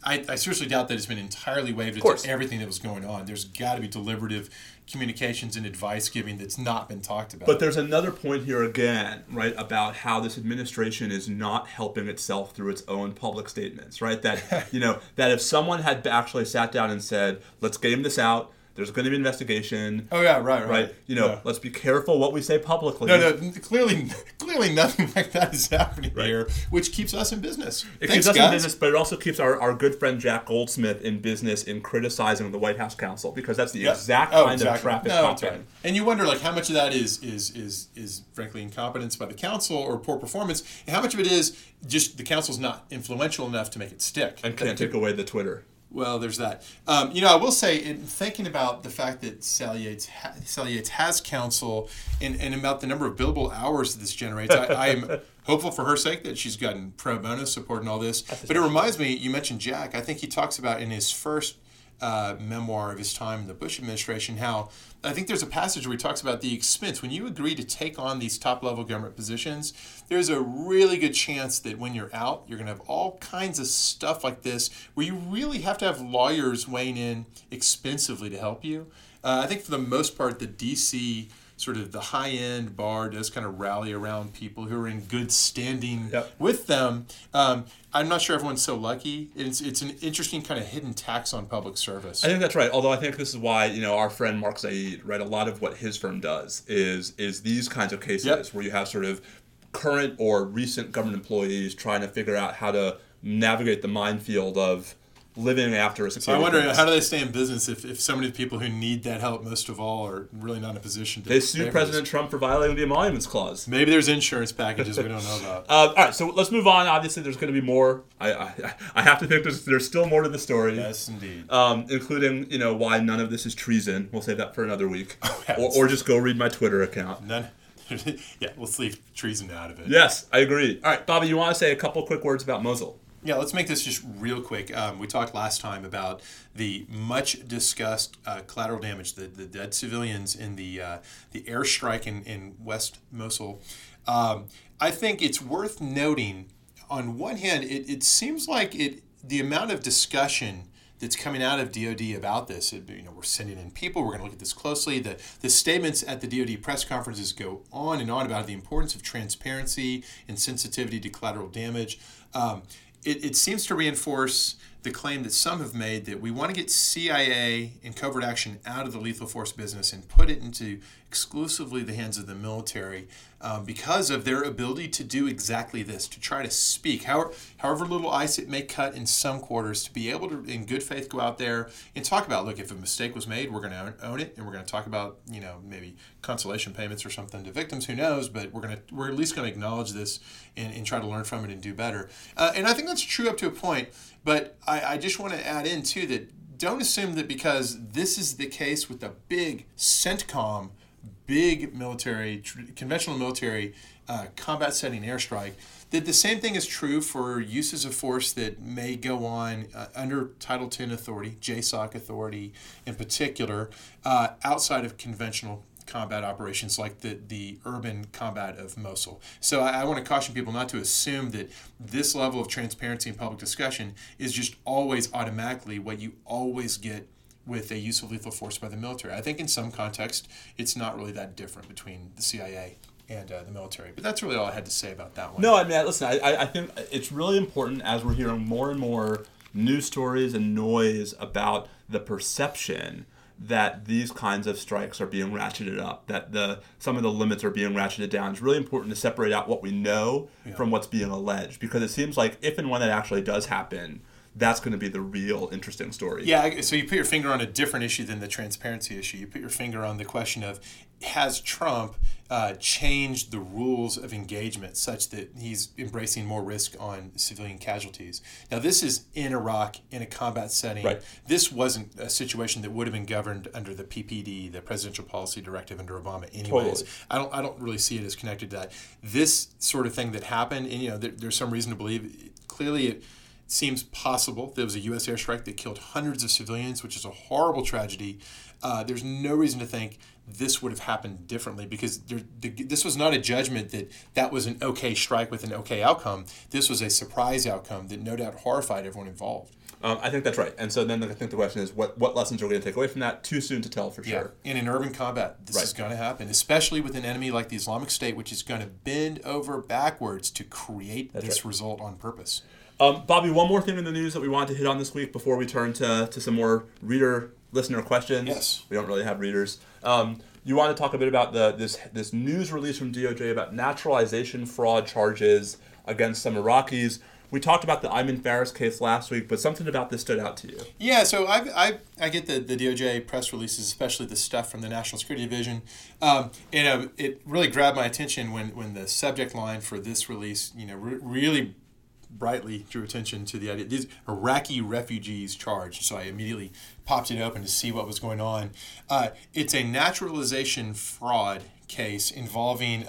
I seriously doubt that it's been entirely waived. Of course. It's everything that was going on. There's got to be deliberative communications and advice giving that's not been talked about. But there's another point here again, right, about how this administration is not helping itself through its own public statements, right? That, that if someone had actually sat down and said, "Let's game this out, there's going to be an investigation." Oh, yeah, right. Let's be careful what we say publicly. No, clearly nothing like that is happening here, which keeps us in business. It keeps us in business, but it also keeps our good friend Jack Goldsmith in business in criticizing the White House counsel, because that's the exact kind of traffic content. Right. And you wonder, how much of that is frankly, incompetence by the counsel or poor performance, and how much of it is just the counsel's not influential enough to make it stick. And can't take away the Twitter. Well, there's that. I will say, in thinking about the fact that Sally Yates has counsel and about the number of billable hours that this generates, I am hopeful for her sake that she's gotten pro bono support and all this. But it reminds me, you mentioned Jack. I think he talks about in his first memoir of his time in the Bush administration how I think there's a passage where he talks about the expense. When you agree to take on these top-level government positions, there's a really good chance that when you're out, you're going to have all kinds of stuff like this where you really have to have lawyers weighing in expensively to help you. I think for the most part, the D.C. sort of the high-end bar does kind of rally around people who are in good standing with them. I'm not sure everyone's so lucky. It's an interesting kind of hidden tax on public service. I think that's right. Although I think this is why, our friend Mark Zaid, right, a lot of what his firm does is these kinds of cases where you have sort of current or recent government employees trying to figure out how to navigate the minefield of living after a security. So I wonder, how do they stay in business if so many people who need that help most of all are really not in a position to... They sued President Trump for violating the Emoluments Clause. Maybe there's insurance packages we don't know about. All right, so let's move on. Obviously, there's going to be more. I have to think there's still more to the story. Yes, indeed. Including, why none of this is treason. We'll save that for another week. Or just go read my Twitter account. None. Yeah, we'll leave treason out of it. Yes, I agree. All right, Bobby, you want to say a couple quick words about Mosul? Yeah, let's make this just real quick. We talked last time about the much-discussed collateral damage, the dead civilians in the airstrike in West Mosul. I think it's worth noting, on one hand, it seems like the amount of discussion that's coming out of DOD about this. We're sending in people. We're going to look at this closely. The statements at the DOD press conferences go on and on about the importance of transparency and sensitivity to collateral damage. It seems to reinforce the claim that some have made that we want to get CIA and covert action out of the lethal force business and put it into exclusively the hands of the military because of their ability to do exactly this, to try to speak, however little ice it may cut in some quarters, to be able to, in good faith, go out there and talk about, look, if a mistake was made, we're going to own it, and we're going to talk about, maybe consolation payments or something to victims, who knows, but we're at least going to acknowledge this and try to learn from it and do better. And I think that's true up to a point, but I just want to add in, too, that don't assume that because this is the case with the big CENTCOM, big military, conventional military combat setting airstrike, that the same thing is true for uses of force that may go on under Title 10 authority, JSOC authority in particular, outside of conventional combat operations like the urban combat of Mosul. So I want to caution people not to assume that this level of transparency and public discussion is just always automatically what you always get with a use of lethal force by the military. I think in some context, it's not really that different between the CIA and the military. But that's really all I had to say about that one. No, I mean, listen, I think it's really important as we're hearing more and more news stories and noise about the perception that these kinds of strikes are being ratcheted up, that some of the limits are being ratcheted down. It's really important to separate out what we know from what's being alleged, because it seems like if and when that actually does happen, that's going to be the real interesting story. Yeah, so you put your finger on a different issue than the transparency issue. You put your finger on the question of, has Trump changed the rules of engagement such that he's embracing more risk on civilian casualties? Now, this is in Iraq, in a combat setting. Right. This wasn't a situation that would have been governed under the PPD, the Presidential Policy Directive under Obama anyways. Totally. I don't really see it as connected to that. This sort of thing that happened, and there's some reason to believe, clearly it seems possible. There was a U.S. airstrike that killed hundreds of civilians, which is a horrible tragedy. There's no reason to think this would have happened differently, because this was not a judgment that was an okay strike with an okay outcome. This was a surprise outcome that no doubt horrified everyone involved. I think that's right. And so then I think the question is, what lessons are we going to take away from that? Too soon to tell, for sure. And in urban combat, this is going to happen, especially with an enemy like the Islamic State, which is going to bend over backwards to create this result on purpose. Bobby, one more thing in the news that we wanted to hit on this week before we turn to some more listener questions. Yes. We don't really have readers. You want to talk a bit about this news release from DOJ about naturalization fraud charges against some Iraqis. We talked about the Ayman Faris case last week, but something about this stood out to you. Yeah, so I get the DOJ press releases, especially the stuff from the National Security Division. It really grabbed my attention when the subject line for this release really brightly drew attention to the idea. These Iraqi refugees charged. So I immediately popped it open to see what was going on. It's a naturalization fraud case involving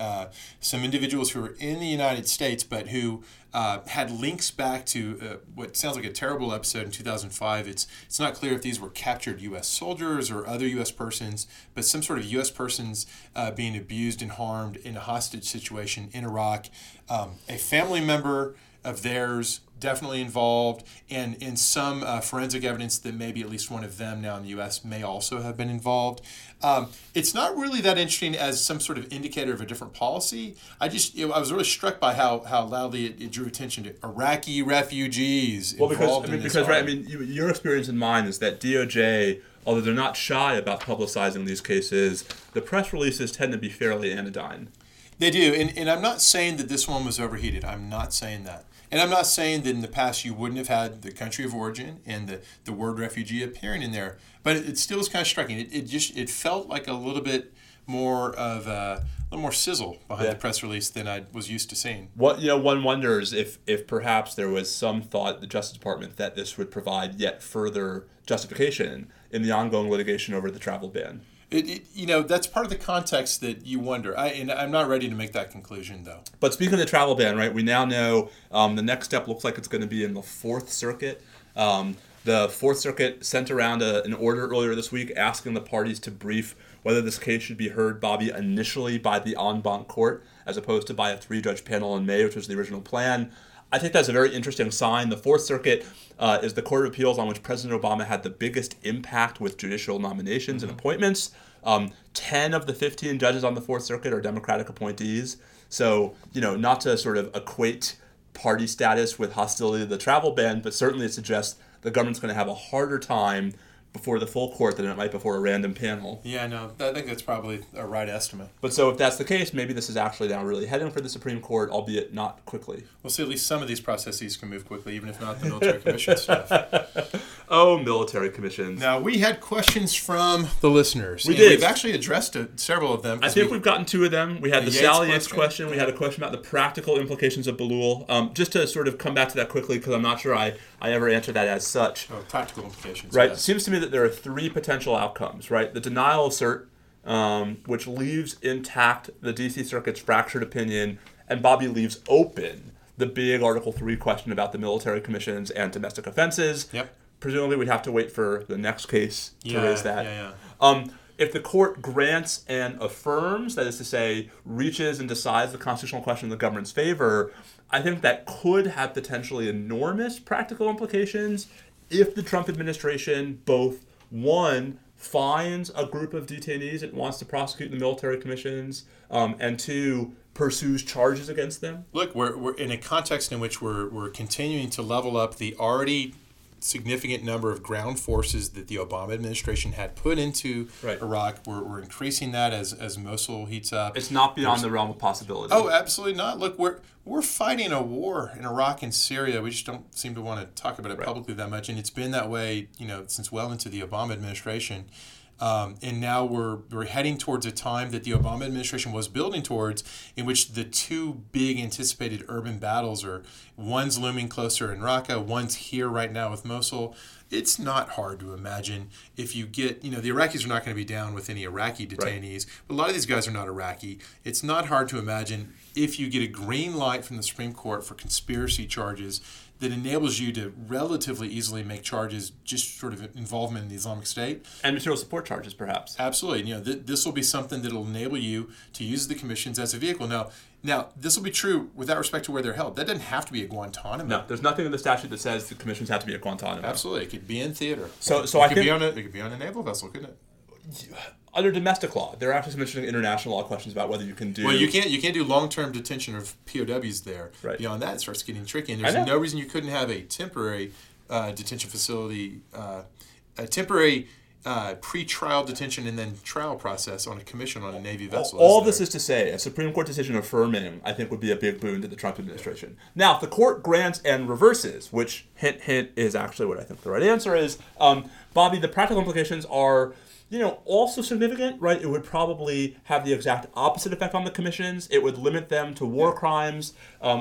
some individuals who were in the United States, but who had links back to what sounds like a terrible episode in 2005. It's not clear if these were captured U.S. soldiers or other U.S. persons, but some sort of U.S. persons being abused and harmed in a hostage situation in Iraq. A family member of theirs definitely involved, and in some forensic evidence that maybe at least one of them now in the U.S. may also have been involved. It's not really that interesting as some sort of indicator of a different policy. I was really struck by how loudly it drew attention to Iraqi refugees. Well, your experience and mine is that DOJ, although they're not shy about publicizing these cases, the press releases tend to be fairly anodyne. They do, and I'm not saying that this one was overheated. I'm not saying that. And I'm not saying that in the past you wouldn't have had the country of origin and the word refugee appearing in there, but it still is kind of striking. It felt like a little bit more of a little more sizzle behind the press release than I was used to seeing. One wonders if perhaps there was some thought at the Justice Department that this would provide yet further justification in the ongoing litigation over the travel ban. That's part of the context that you wonder. I'm not ready to make that conclusion, though. But speaking of the travel ban, right, we now know the next step looks like it's going to be in the Fourth Circuit. The Fourth Circuit sent around an order earlier this week asking the parties to brief whether this case should be heard, Bobby, initially by the en banc court as opposed to by a three-judge panel in May, which was the original plan. I think that's a very interesting sign. The Fourth Circuit is the court of appeals on which President Obama had the biggest impact with judicial nominations and appointments. 10 of the 15 judges on the Fourth Circuit are Democratic appointees. So, not to sort of equate party status with hostility to the travel ban, but certainly it suggests the government's going to have a harder time before the full court than it might before a random panel. Yeah, no, I think that's probably a right estimate. But so if that's the case, maybe this is actually now really heading for the Supreme Court, albeit not quickly. We'll see at least some of these processes can move quickly, even if not the military commission stuff. Oh, military commissions. Now, we had questions from the listeners. We did. We've actually addressed several of them. I think we've gotten two of them. We had the Sally Yates question. We had a question about the practical implications of Bahlul. Just to sort of come back to that quickly, because I'm not sure I ever answered that as such. Oh, practical implications. Right. Yes. It seems to me that there are three potential outcomes, right? The denial of cert, which leaves intact the DC Circuit's fractured opinion, and Bobby leaves open the big Article 3 question about the military commissions and domestic offenses. Yep. Presumably we'd have to wait for the next case to raise that. Yeah. If the court grants and affirms, that is to say, reaches and decides the constitutional question in the government's favor, I think that could have potentially enormous practical implications if the Trump administration both, one, finds a group of detainees it wants to prosecute in the military commissions, and two, pursues charges against them. Look, we're in a context in which we're continuing to level up the already significant number of ground forces that the Obama administration had put into Iraq. We're increasing that as Mosul heats up. It's not beyond the realm of possibility. Oh, absolutely not. Look, we're fighting a war in Iraq and Syria. We just don't seem to want to talk about it publicly that much, and it's been that way, since well into the Obama administration. And now we're heading towards a time that the Obama administration was building towards, in which the two big anticipated urban battles are, one's looming closer in Raqqa, one's here right now with Mosul. It's not hard to imagine if you get, the Iraqis are not going to be down with any Iraqi detainees, but a lot of these guys are not Iraqi. It's not hard to imagine if you get a green light from the Supreme Court for conspiracy charges that enables you to relatively easily make charges, just sort of involvement in the Islamic State. And material support charges, perhaps. Absolutely. This will be something that will enable you to use the commissions as a vehicle. Now, this will be true without respect to where they're held. That doesn't have to be at Guantanamo. No, there's nothing in the statute that says the commissions have to be at Guantanamo. Absolutely. It could be in theater. It could be on a naval vessel, couldn't it? Under domestic law, there are actually some interesting international law questions about whether you can do... Well, you can't do long-term detention of POWs there. Right. Beyond that, it starts getting tricky. And there's no reason you couldn't have a temporary detention facility, pre-trial detention and then trial process on a commission on a Navy vessel. All this is to say, a Supreme Court decision affirming, I think, would be a big boon to the Trump administration. Now, if the court grants and reverses, which, hint, hint, is actually what I think the right answer is, Bobby, the practical implications are... you know, also significant, right? It would probably have the exact opposite effect on the commissions. It would limit them to war crimes.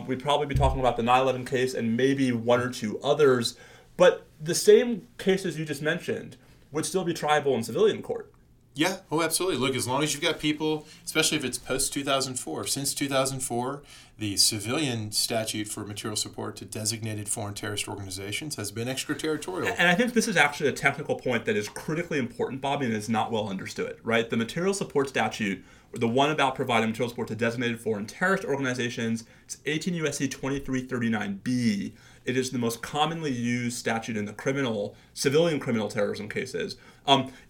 We'd probably be talking about the 9/11 case and maybe one or two others. But the same cases you just mentioned would still be triable in civilian court. Yeah, oh, absolutely. Look, as long as you've got people, especially if it's post-2004, since 2004, the civilian statute for material support to designated foreign terrorist organizations has been extraterritorial. And I think this is actually a technical point that is critically important, Bobby, and is not well understood, right? The material support statute, the one about providing material support to designated foreign terrorist organizations, it's 18 U.S.C. 2339B. It is the most commonly used statute in the civilian criminal terrorism cases.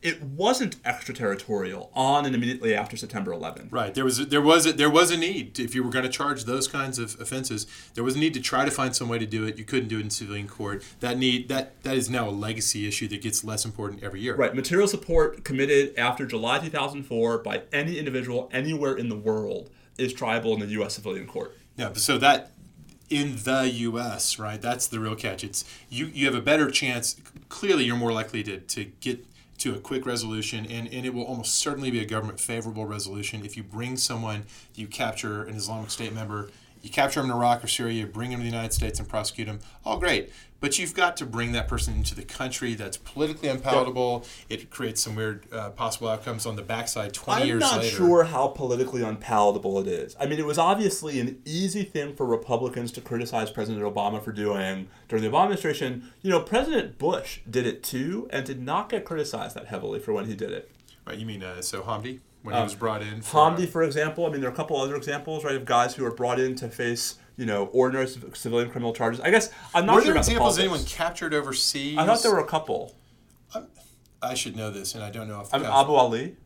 It wasn't extraterritorial on and immediately after September 11th. Right. There was a need, if you were going to charge those kinds of offenses, there was a need to try to find some way to do it. You couldn't do it in civilian court. That is now a legacy issue that gets less important every year. Right. Material support committed after July 2004 by any individual anywhere in the world is triable in the U.S. civilian court. Yeah. So that. In the U.S., right? That's the real catch. It's you have a better chance. Clearly, you're more likely to get to a quick resolution, and it will almost certainly be a government-favorable resolution if you bring someone, you capture an Islamic State member, you capture him in Iraq or Syria, bring him to the United States and prosecute him. All great. But you've got to bring that person into the country. That's politically unpalatable. Yep. It creates some weird possible outcomes on the backside 20 years later. I'm not sure how politically unpalatable it is. I mean, it was obviously an easy thing for Republicans to criticize President Obama for doing during the Obama administration. You know, President Bush did it too and did not get criticized that heavily for when he did it. Right, you mean, Hamdi? When he was brought in? Hamdi, for example. I mean, there are a couple other examples, right, of guys who are brought in to face, you know, ordinary civilian criminal charges. I guess I'm not sure about the politics. Were there examples of anyone captured overseas? I thought there were a couple. I should know this, and I don't know if... Abu Ali?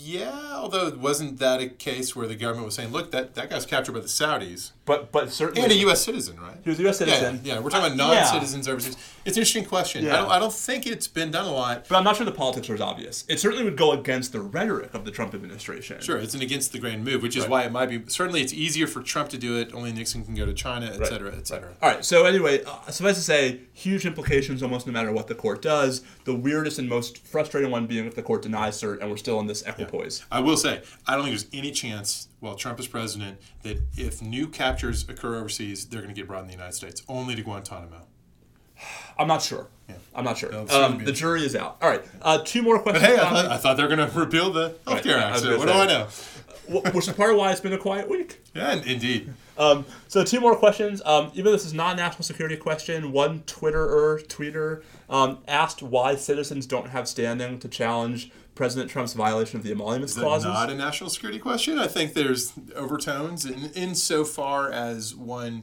Yeah, although it wasn't that a case where the government was saying, look, that guy's captured by the Saudis. But certainly... And a U.S. citizen, right? He was a U.S. citizen. Yeah, we're talking about non-citizens overseas. It's an interesting question. Yeah. I don't think it's been done a lot. But I'm not sure the politics are as obvious. It certainly would go against the rhetoric of the Trump administration. Sure, it's an against the grain move, which is why it might be... Certainly it's easier for Trump to do it. Only Nixon can go to China, et cetera, et cetera. All right, so anyway, suffice to say, huge implications almost no matter what the court does. The weirdest and most frustrating one being if the court denies cert, and we're still in this equipoise. Yeah. I will say, I don't think there's any chance... While Trump is president, that if new captures occur overseas, they're going to get brought in the United States, only to Guantanamo. I'm not sure. No, the jury is out. All right. Two more questions. But hey, I thought they were going to repeal the healthcare act. So what do I know? Which is part of why it's been a quiet week. Yeah, indeed. So two more questions. Even though this is not a national security question, one tweeter asked why citizens don't have standing to challenge President Trump's violation of the emoluments clauses. Is that not a national security question? I think there's overtones insofar as one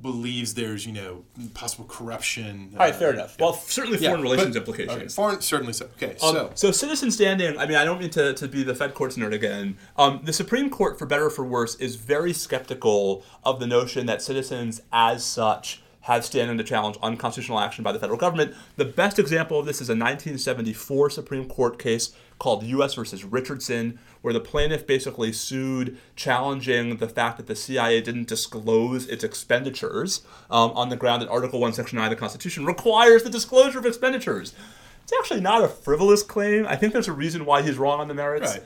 believes there's, you know, possible corruption. All right, fair enough. Yeah. Well, certainly foreign relations implications. Okay, certainly so. Okay, so citizen standing, I mean, I don't mean to be the Fed courts nerd again. The Supreme Court, for better or for worse, is very skeptical of the notion that citizens as such have standing to challenge unconstitutional action by the federal government. The best example of this is a 1974 Supreme Court case called U.S. versus Richardson, where the plaintiff basically sued challenging the fact that the CIA didn't disclose its expenditures on the ground that Article 1, Section 9 of the Constitution requires the disclosure of expenditures. It's actually not a frivolous claim. I think there's a reason why he's wrong on the merits. Right.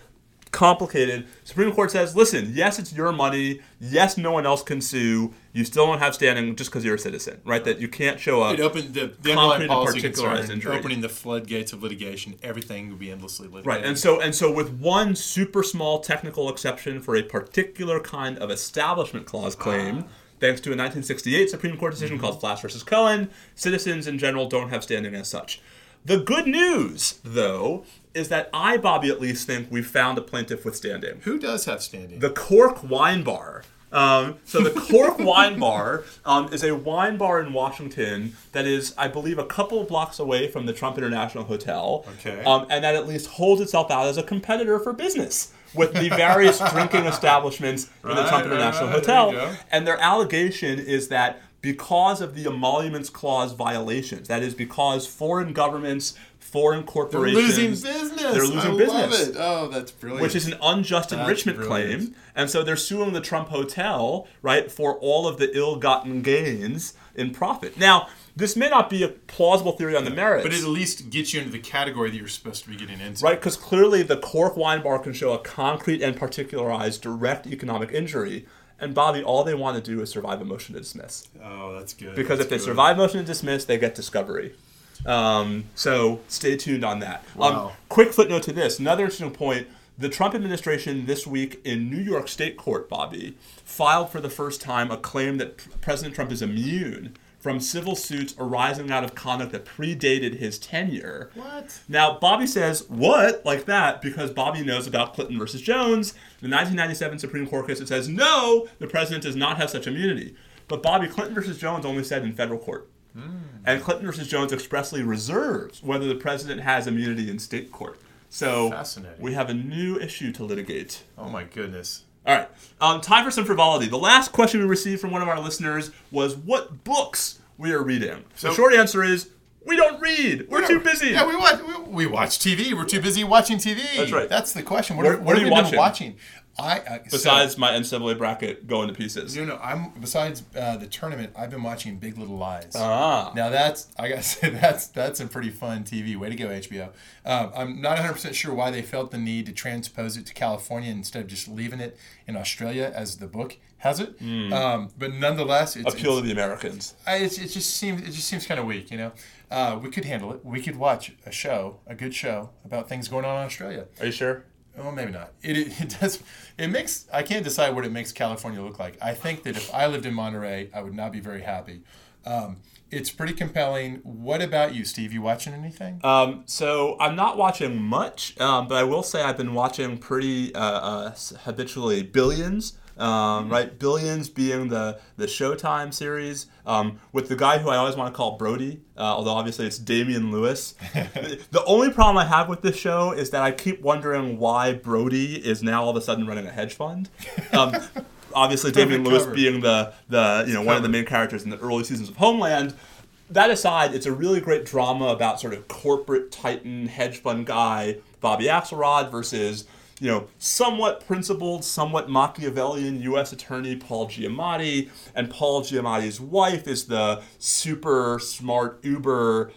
Complicated. Supreme Court says, listen, yes, it's your money. Yes, no one else can sue. You still don't have standing just because you're a citizen, right? That you can't show up. It opened the underlying policy concern, opening the floodgates of litigation. Everything would be endlessly litigated. Right, and so with one super small technical exception for a particular kind of establishment clause claim, thanks to a 1968 Supreme Court decision called Flash versus Cohen, citizens in general don't have standing as such. The good news, though, is that I, Bobby, at least think we've found a plaintiff with standing. Who does have standing? The Cork Wine Bar. So the Cork Wine Bar is a wine bar in Washington that is, I believe, a couple of blocks away from the Trump International Hotel. Okay. And that at least holds itself out as a competitor for business with the various drinking establishments in the Trump International Hotel. And their allegation is that because of the Emoluments Clause violations. That is because foreign governments, foreign corporations. They're losing business. I love it. Oh, that's brilliant. Which is an unjust enrichment claim. And so they're suing the Trump Hotel, right, for all of the ill-gotten gains in profit. Now, this may not be a plausible theory on the merits. But it at least gets you into the category that you're supposed to be getting into. Right, because clearly the Cork wine bar can show a concrete and particularized direct economic injury. And Bobby, all they want to do is survive a motion to dismiss. Oh, that's good. Because if they survive motion to dismiss, they get discovery. So stay tuned on that. Wow. Quick footnote to this. Another interesting point. The Trump administration this week in New York State Court, Bobby, filed for the first time a claim that President Trump is immune from civil suits arising out of conduct that predated his tenure. What? Now, Bobby says, what? Like that, because Bobby knows about Clinton versus Jones, the 1997 Supreme Court case that says, no, the president does not have such immunity. But Bobby, Clinton versus Jones only said in federal court. Mm. And Clinton versus Jones expressly reserves whether the president has immunity in state court. So fascinating. We have a new issue to litigate. Oh, my goodness. All right. Time for some frivolity. The last question we received from one of our listeners was what books we are reading. So the short answer is we don't read. We're too busy. Yeah, we watch TV. We're too busy watching TV. That's right. That's the question. What are you watching? Besides my NCAA bracket going to pieces. No. Besides the tournament, I've been watching Big Little Lies. Now that's some pretty fun TV. Way to go, HBO. I'm not 100% sure why they felt the need to transpose it to California instead of just leaving it in Australia as the book has it. Mm. But nonetheless, appeal to the Americans. It just seems kind of weak, you know. We could handle it. We could watch a good show about things going on in Australia. Are you sure? Oh, maybe not. It does. I can't decide what it makes California look like. I think that if I lived in Monterey, I would not be very happy. It's pretty compelling. What about you, Steve? You watching anything? So I'm not watching much, but I will say I've been watching pretty habitually Billions. Right, Billions being the Showtime series with the guy who I always want to call Brody, although obviously it's Damian Lewis. The only problem I have with this show is that I keep wondering why Brody is now all of a sudden running a hedge fund. Obviously, Damian Lewis being the one of the main characters in the early seasons of Homeland. That aside, it's a really great drama about sort of corporate titan hedge fund guy Bobby Axelrod versus, you know, somewhat principled, somewhat Machiavellian U.S. attorney Paul Giamatti, and Paul Giamatti's wife is the super smart Uber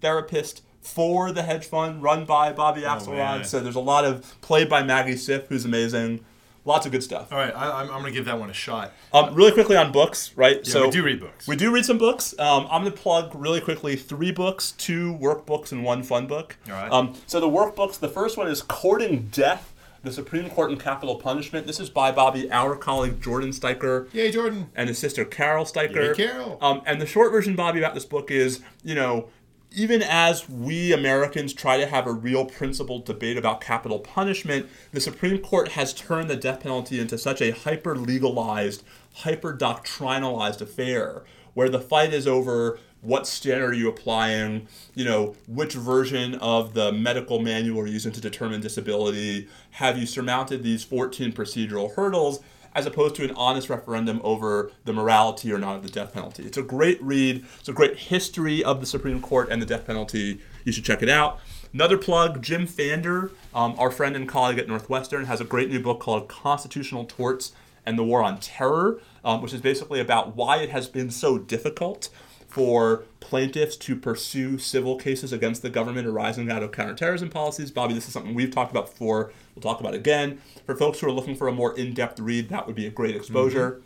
therapist for the hedge fund run by Bobby Axelrod. So there's a lot of played by Maggie Siff, who's amazing. Lots of good stuff. All right, I'm going to give that one a shot. Really quickly on books, right? Yeah, so we do read books. We do read some books. I'm going to plug really quickly 3 books, 2 workbooks, and 1 fun book. All right. So the workbooks, the first one is Courting Death, the Supreme Court and Capital Punishment. This is by, Bobby, our colleague Jordan Steiker. Yay, Jordan. And his sister Carol Steiker. Yay, Carol. And the short version, Bobby, about this book is, you know, even as we Americans try to have a real principled debate about capital punishment, the Supreme Court has turned the death penalty into such a hyper-legalized, hyper-doctrinalized affair where the fight is over what standard are you applying, you know, which version of the medical manual are you using to determine disability, have you surmounted these 14 procedural hurdles, as opposed to an honest referendum over the morality or not of the death penalty. It's a great read. It's a great history of the Supreme Court and the death penalty. You should check it out. Another plug, Jim Fander, our friend and colleague at Northwestern, has a great new book called Constitutional Torts and the War on Terror, which is basically about why it has been so difficult for plaintiffs to pursue civil cases against the government arising out of counterterrorism policies. Bobby, this is something we've talked about before. We'll talk about it again. For folks who are looking for a more in-depth read, that would be a great exposure.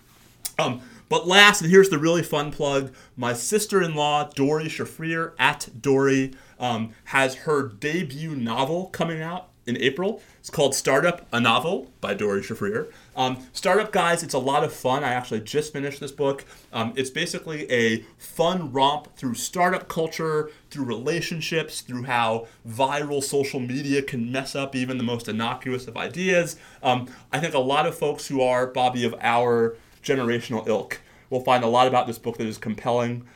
Mm-hmm. But last, and here's the really fun plug, my sister-in-law, Dori Shafrir, at Dori, has her debut novel coming out in April. It's called Startup, a Novel by Dori Shafrir. Startup, guys, it's a lot of fun. I actually just finished this book. It's basically a fun romp through startup culture, through relationships, through how viral social media can mess up even the most innocuous of ideas. I think a lot of folks who are, Bobby, of our generational ilk will find a lot about this book that is compelling.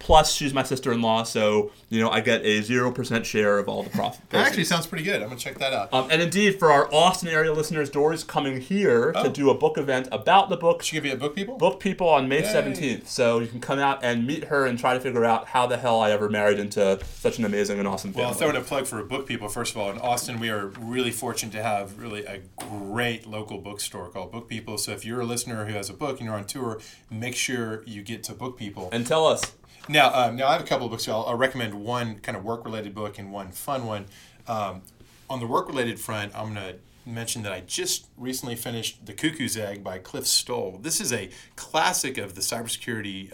Plus, she's my sister-in-law, so you know I get a 0% share of all the profit. That actually sounds pretty good. I'm gonna check that out. And indeed, for our Austin area listeners, Dory's coming here to do a book event about the book. She could be at Book People. Book People on May 17th. So you can come out and meet her and try to figure out how the hell I ever married into such an amazing and awesome family. Well, I'll throw in a plug for Book People. First of all, in Austin, we are really fortunate to have really a great local bookstore called Book People. So if you're a listener who has a book and you're on tour, make sure you get to Book People and tell us. Now, now I have a couple of books. So I'll recommend one kind of work-related book and one fun one. On the work-related front, I'm going to mention that I just recently finished The Cuckoo's Egg by Cliff Stoll. This is a classic of the cybersecurity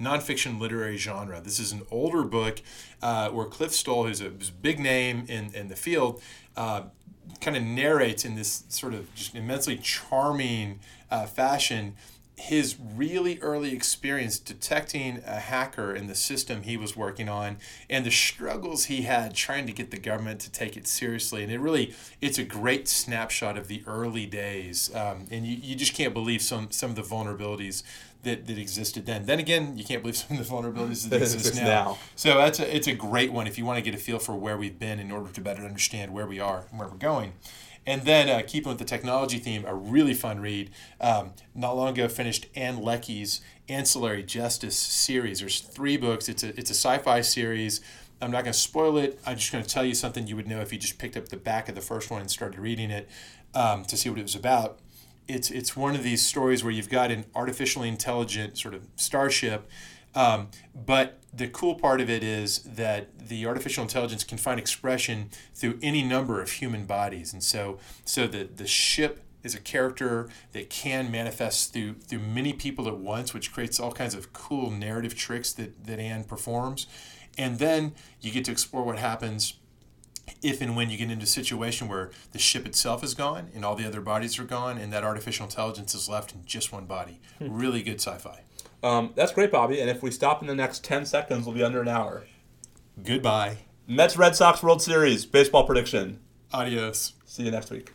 nonfiction literary genre. This is an older book where Cliff Stoll, who's a big name in the field, kind of narrates in this sort of just immensely charming fashion his really early experience detecting a hacker in the system he was working on and the struggles he had trying to get the government to take it seriously. And it really, it's a great snapshot of the early days. And you just can't believe some of the vulnerabilities that existed then. Then again, you can't believe some of the vulnerabilities that exist now. So it's a great one if you want to get a feel for where we've been in order to better understand where we are and where we're going. And then keeping with the technology theme, a really fun read. Not long ago, finished Anne Leckie's Ancillary Justice series. There's 3 books. It's a sci-fi series. I'm not going to spoil it. I'm just going to tell you something you would know if you just picked up the back of the first one and started reading it to see what it was about. It's one of these stories where you've got an artificially intelligent sort of starship. But the cool part of it is that the artificial intelligence can find expression through any number of human bodies. And so the ship is a character that can manifest through many people at once, which creates all kinds of cool narrative tricks that Anne performs. And then you get to explore what happens if and when you get into a situation where the ship itself is gone and all the other bodies are gone and that artificial intelligence is left in just one body. Really good sci-fi. That's great, Bobby. And if we stop in the next 10 seconds, we'll be under an hour. Goodbye. Mets Red Sox World Series baseball prediction. Adios. See you next week.